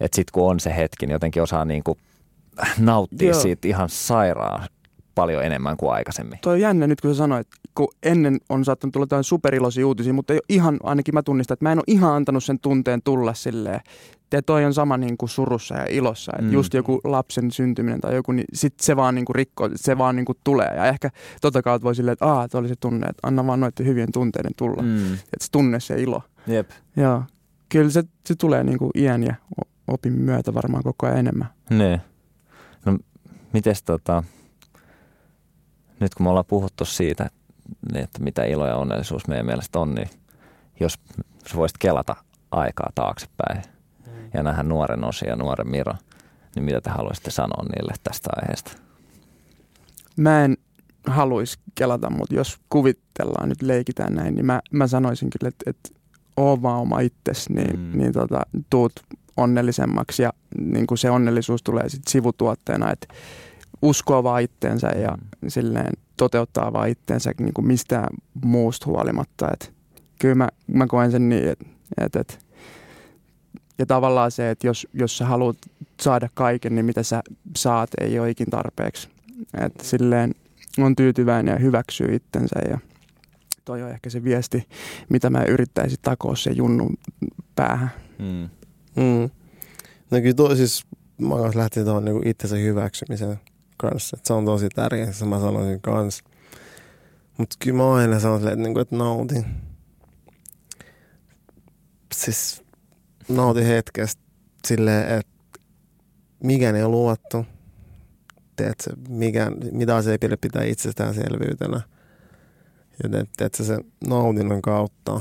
Että sit kun on se hetki, niin jotenkin osaa niinku nauttia Joo. siitä ihan sairaan paljon enemmän kuin aikaisemmin. Toi on jännä nyt, kun sä sanoit, kun ennen on saattanut tulla jotain superiloisia uutisia, mutta ei ihan, ainakin mä tunnistan, että mä en ole ihan antanut sen tunteen tulla silleen. Ja toi on sama niin kuin surussa ja ilossa, että mm. just joku lapsen syntyminen tai joku, niin sit se vaan niin kuin rikkoo, se vaan niin kuin tulee. Ja ehkä totta kai voi silleen, että aah, toi oli se tunne, että anna vaan noiden hyvien tunteiden tulla. Mm. Että se tunne, se ilo. Jep. Ja kyllä se, se tulee niin kuin iän ja opin myötä varmaan koko ajan enemmän. Ne. No, mites tota, nyt kun me ollaan puhuttu siitä, että mitä ilo ja onnellisuus meidän mielestä on, niin jos sä voisit kelata aikaa taaksepäin ja nähdä nuoren osia ja nuoren Miro, niin mitä te haluaisitte sanoa niille tästä aiheesta? Mä en haluaisi kelata, mutta jos kuvitellaan, nyt leikitään näin, niin mä, mä sanoisin kyllä, että, että oo vaan oma itsesi, niin, mm. niin tota, tuut onnellisemmaksi ja niin kun se onnellisuus tulee sitten sivutuotteena, että uskoo vaan itteensä ja mm. silleen toteuttaa vaan itteensä niin kuin mistään muusta huolimatta. Et kyllä mä, mä koen sen niin, että et, et, ja tavallaan se, että jos, jos sä haluat saada kaiken, niin mitä sä saat, ei ole ikin tarpeeksi. Että silleen on tyytyväinen ja hyväksyy itsensä. Ja toi on ehkä se viesti, mitä mä yrittäisin takoa sen junnun päähän. Mm. Mm. No kyllä toi siis, mä lähtin tuohon niinku itsensä hyväksymiseen. kanssa. Et se on tosi tärkeä, se mä sanoisin kanssa. Mutta kyllä mä oon aina sanonut, että, niinku, että nautin. Siis nautin hetkestä silleen, että mikään ei ole luvattu. Teetkö, mikään, mitä asia ei pidä pitää itsestäänselvyytenä. Joten teetkö, sen nautinnon kautta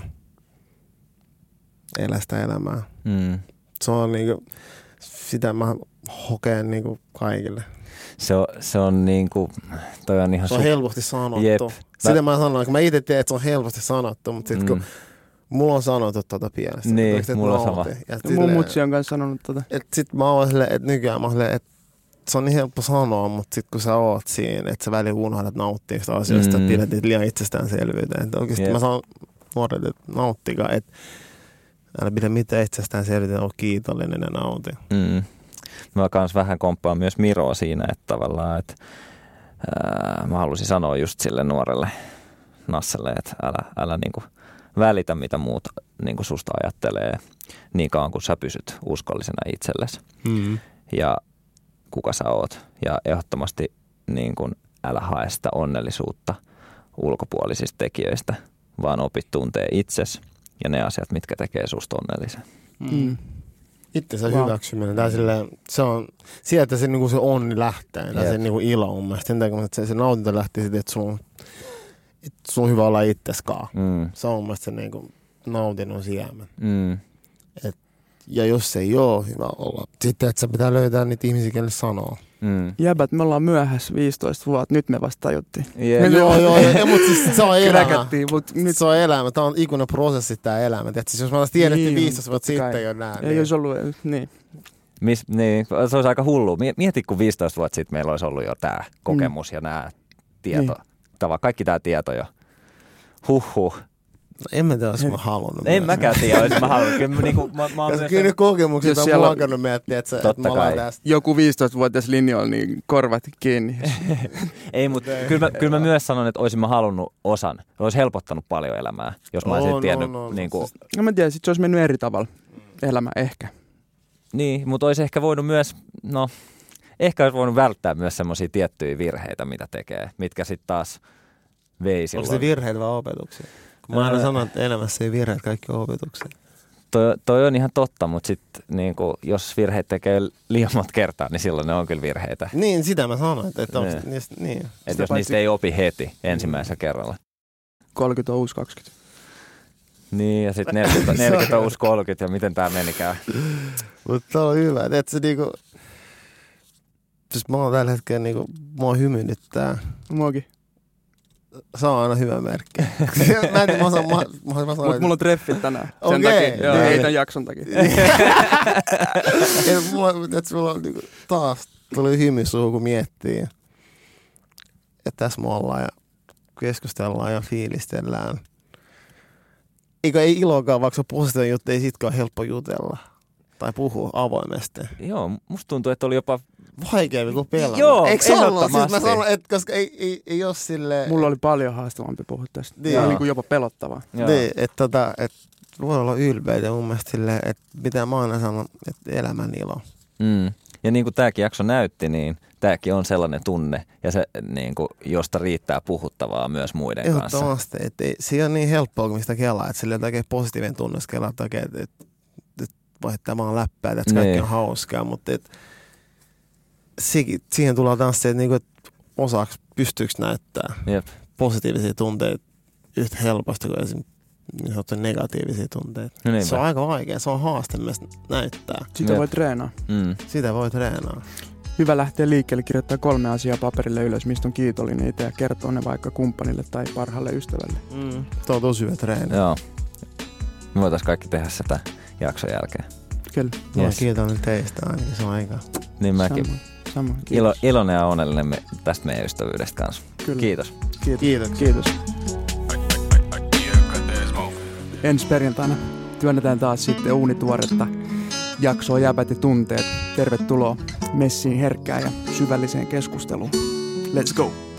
elää sitä elämää. Mm. Se on niinku, sitä mä hokeen niinku kaikille. Se on, se on niinku, toi on ihan... Se on su- helposti sanottu. Jep. Sitä mä sanon, kun mä itse tiedän, että se on helposti sanottu, mutta sit kun mm. mulla on sanottu tuota pienestä. Niin, mulla on sama. Mun mutsi on kanssa sanonut tuota. Et sit mä oon silleen, että nykyään mä oon silleen, että se on niin helppo sanoa, mutta sit kun sä oot siinä, että sä välillä unohdat nauttiiko asioista, mm. pidät niitä liian itsestäänselvyyteen. Että oikeesti yep. mä sanon nuoret, että nauttikaa, että älä pidä mitään itsestäänselvyyteen, ole kiitollinen ja nauti. Mm. Mä kans vähän komppaan myös Miroa siinä, että tavallaan, että ää, mä halusin sanoa just sille nuorelle Nasselle, että älä, älä niinku välitä, mitä muut niinku susta ajattelee niin kauan, kun sä pysyt uskollisena itsellesi mm. ja kuka sä oot. Ja ehdottomasti niin kun, älä hae sitä onnellisuutta ulkopuolisista tekijöistä, vaan opit tuntee itsesi ja ne asiat, mitkä tekee susta onnellisen. Mm. Itsensä wow. hyväksyminen. Tää silleen, se on, sieltä se, niin se onni lähtee. Tää se niin ilo on mielestä. Sen takia, että se, se nautinta lähtee siitä, että sun, et sun on hyvä olla itseskaan. Mm. Se on mielestä se niin nautinnon siemen. Mm. Et, ja jos se ei ole hyvä olla, sitten että se pitää löytää niitä ihmisiä, kelle sanoo. Mm. Jäbät, me ollaan myöhässä viisitoista vuotta, nyt me vasta tajuttiin. Yeah. joo, joo, joo, mutta siis se on elämä. Mut nyt... Se on elämä, tämä on ikuinen prosessi tämä elämä. Tiedät, siis jos me ollaan tiedetty niin, viisitoista vuotta kai. Sitten jo näin. Ei niin. olisi ollut, niin. Mis, niin. Se olisi aika hullu. Mieti, kun viisitoista vuotta sitten meillä olisi ollut jo tämä kokemus mm. ja nämä tieto. Niin. Kaikki tämä tieto jo. Huhhuh. No en mä tiedä, olis mä halunnut. En mäkään tiedä, olis mä halunnut. Kyllä, niinku, mä, mä kyllä sen... ne kokemukset on muokannut miettiä, että et mä olen tästä. Joku viisitoistavuotias linjoilla, niin korvat kiinni. Ei, mutta kyllä, kyllä mä myös sanon, että olisin mä halunnut osan. Olisi helpottanut paljon elämää, jos mä olisin no, tiennyt. No, no, niin kuin... no mä tiedän, sit se olisi mennyt eri tavalla elämä ehkä. Niin, mutta olisi ehkä voinut myös, no, ehkä olisi voinut välttää myös semmoisia tiettyjä virheitä, mitä tekee, mitkä sitten taas vei silloin. Onko se virheitä vai opetuksia? Kun mä aina sanon, että elämässä ei virheet kaikki opetuksia. Toi, toi on ihan totta, mutta sit, niin kun, jos virheet tekee liian monta kertaa, niin silloin ne on kyllä virheitä. Niin, sitä mä sanon. Että, että niin. Niistä, niin. Että sitä jos paitsi... niistä ei opi heti ensimmäisellä kerralla. kolmekymmentä on uusi kaksikymmentä. Niin, ja sitten neljäkymmentä on uusi kolmekymmentä, ja miten tää menikään. Mutta tää on hyvä. Että se niinku... Siis mä oon tällä hetkellä niinku... Mua hymynyt tää. Muakin. Se on aina hyvä merkki. Mä en tiedä, mä osaan... Mut mulla on treffit tänään. Sen okay. takia. Joo, ei tämän jakson takia. ei, mulla, et, mulla on, niinku, taas tuli hymy suuhun, kun miettii. Että tässä me ollaan ja keskustellaan ja fiilistellään. Eikä ei ilokaan, vaikka se on positiivinen juttu, ei sitkaan helppo jutella. Tai puhua avoimesti. Joo, musta tuntuu, että oli jopa... Vaikeampi kuin pelaa. Joo, eikö ehdottomasti. Siis mä sanon, että koska ei, ei, ei ole silleen... Mulla oli paljon haastavampi puhua tästä. Niin. Tämä oli niin jopa pelottavaa. Niin, että tota, et, voi olla ylpeitä mun mielestä silleen, että mitä mä aina sanon, että elämän ilo. Mm. Ja niin kuin tämäkin jakso näytti, niin tämäkin on sellainen tunne, ja se, niin kuin, josta riittää puhuttavaa myös muiden kanssa. Ehdottomasti. Se on niin helppoa kuin mistä kelaa, että silleen oikein positiivinen tunne, jos kelaa, että oikein vaihtaa vaan läppää, että niin. Kaikki on hauskaa, mutta... Et, siihen tullaan tanssia, että niinku, et osaksi pystyykö näyttää Jep. positiivisia tunteita yhtä helposti kuin esimerkiksi niin negatiivisia tunteita. No se on aika vaikea, se on haaste myös näyttää. Sitä Jep. voi treenaa. Mm. Sitä voi treenaa. Hyvä lähteä liikkeelle, kirjoittaa kolme asiaa paperille ylös, mistä on kiitollinen itse ja kertoo ne vaikka kumppanille tai parhaalle ystävälle. Mm. Tuo on tosi hyvä treeni. Joo. Me voitaisiin kaikki tehdä sitä jakson jälkeen. Kyllä. Mä yes. kiitollinen teistä ainakin, se on aika. Niin mäkin. Sama. Sama, Ilo, iloinen ja onnellinen me, tästä meidän ystävyydestä kanssa. Kyllä. Kiitos. Kiitos. Kiitos. Kiitos. Ensi perjantaina työnnetään taas sitten uunituoretta jaksoa Jäbät ja tunteet. Tervetuloa messiin herkkään ja syvälliseen keskusteluun. Let's go!